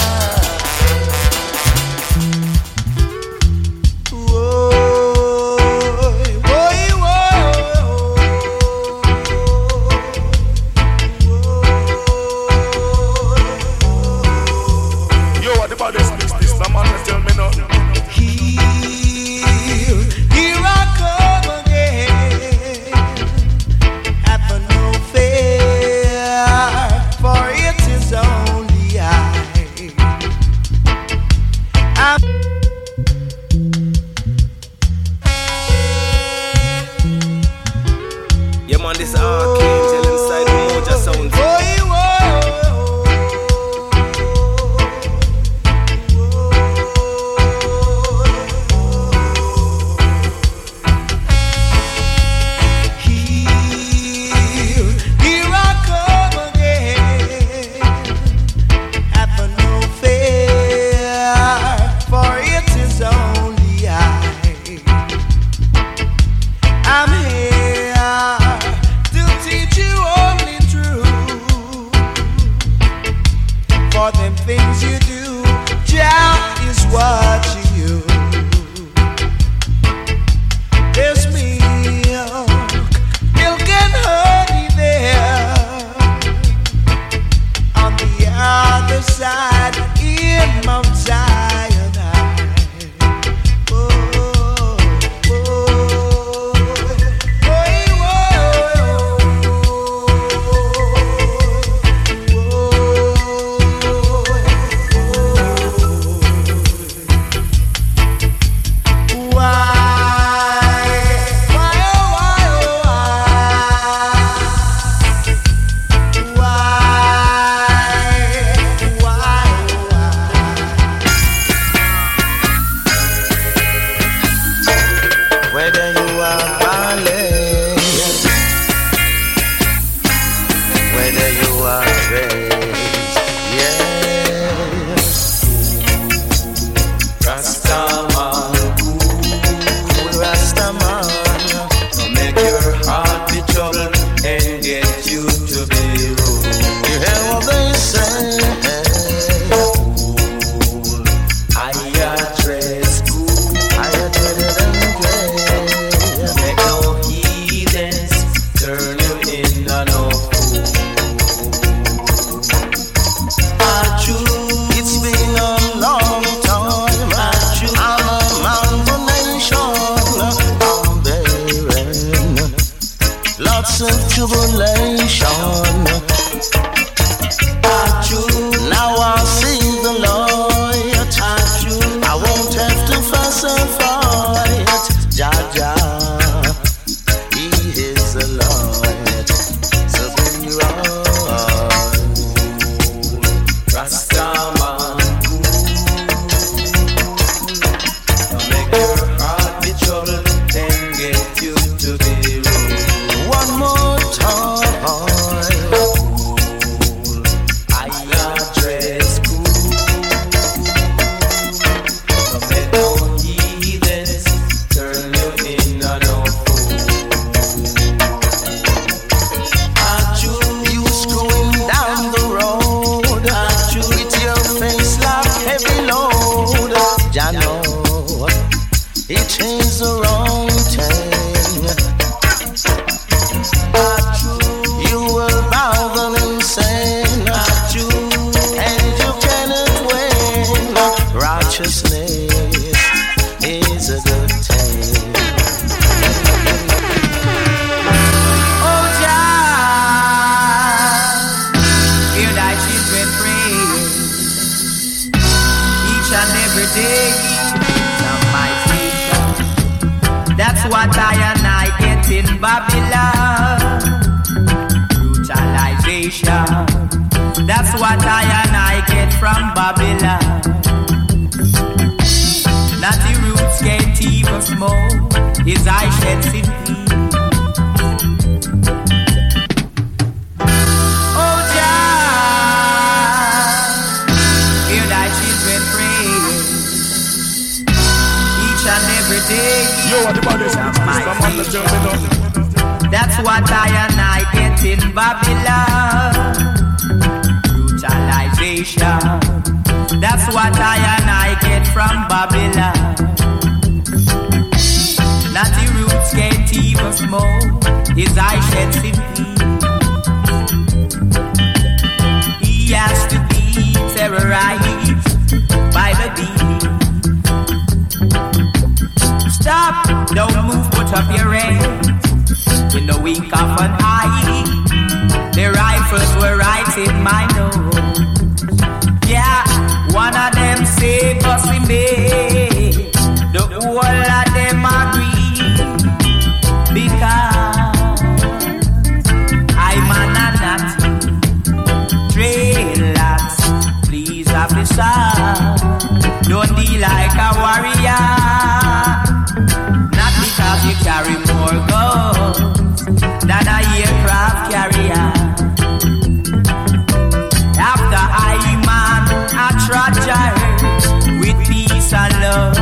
of tribulation. Now I see the Lord. I won't have to fuss and fight. Jah Jah, He is the Lord. So we roll, Rastaman. Now make your heart be troubled and get you to the road. One more time, I got dress cool. Now make no heathens turn you in a no fool. You screwing down the road with your face like heavy load. Jah know it is the wrong thing. You were bound and insane, and you cannot win. Righteousness is a good thing. Oh Jah, hear thy children praying each and every day. Almighty God, that's what I and I get in Babylon. Brutalization, that's what I and I get from Babylon. Natty roots can't even smoke, his eye sheds in peace. Oh Jah, hear thy children praying each and every day. Yo, what about this? Almighty God, that's what I and I get in Babylon. Brutalization, that's what I and I get from Babylon. Natty roots can't even smoke, his eye sheds in peace. He has to be terrorized by the beast. Stop, don't move, put up your hands. In the wink of an eye, the rifles were right in my nose. Yeah, one of them say bossy me, the whole of them agree, because I'm an anat, dreadlocks, please officer, don't be like a warrior. Not because you carry more guns than a aircraft carrier. With peace and love,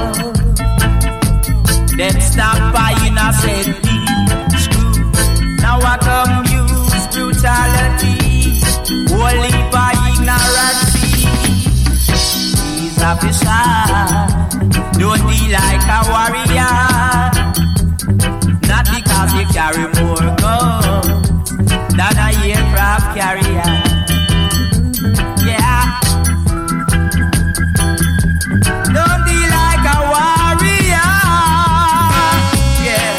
them stop by innocent people. Now I come use brutality, only by ignorance. He's a officer, don't be like a warrior. Not because you carry more guns than a aircraft carrier. Yeah. Don't be like a warrior. Yeah.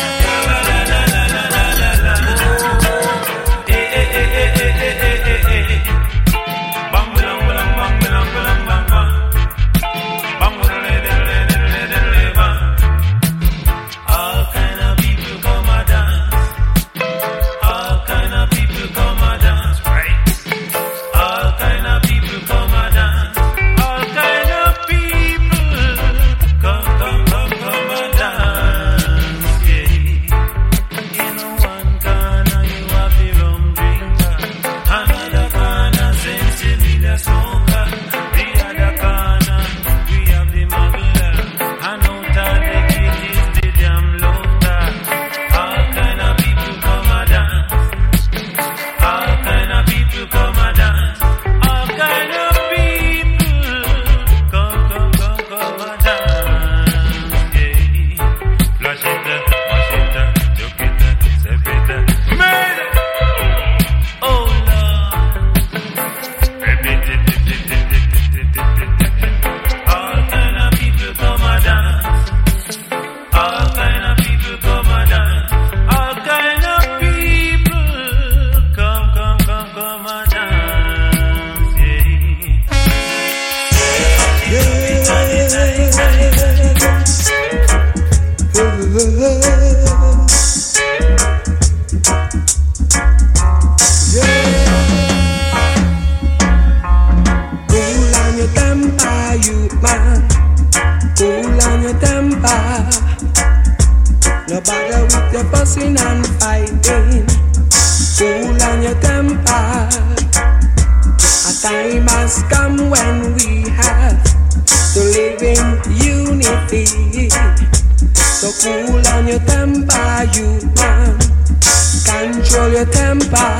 Bang bang bang bang bang bang bang bang. Bang bang. All kind of people come and dance. All kind of people come and dance, right? you're fussing and fighting, cool on your temper. A time has come when we have to live in unity. So cool on your temper, you man. Control your temper.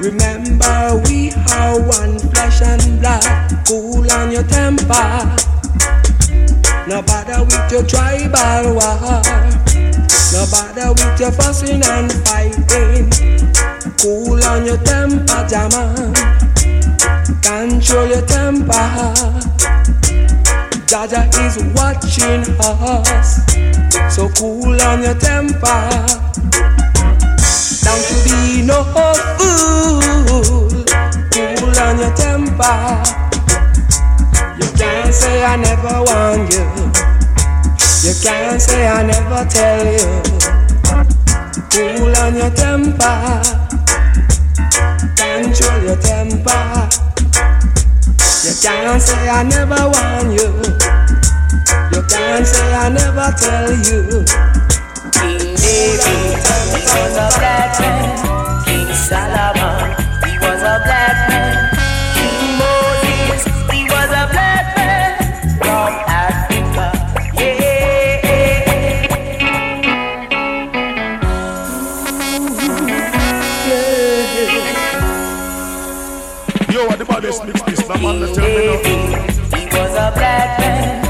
Remember we are one flesh and blood. Cool on your temper. No bother with your tribal war. No bother with your fussing and fighting. Cool on your temper, Jaman. Control your temper. Jah Jah is watching us. So cool on your temper. Don't you be no fool. Cool on your temper. You can't say I never warned you. You can't say I never tell you. Cool on your temper. Control your temper. You can't say I never warned you. You can't say I never tell you. King David, he was a black man. King Salomon, he was a black man. King Moses, he was a black man. He was a black man.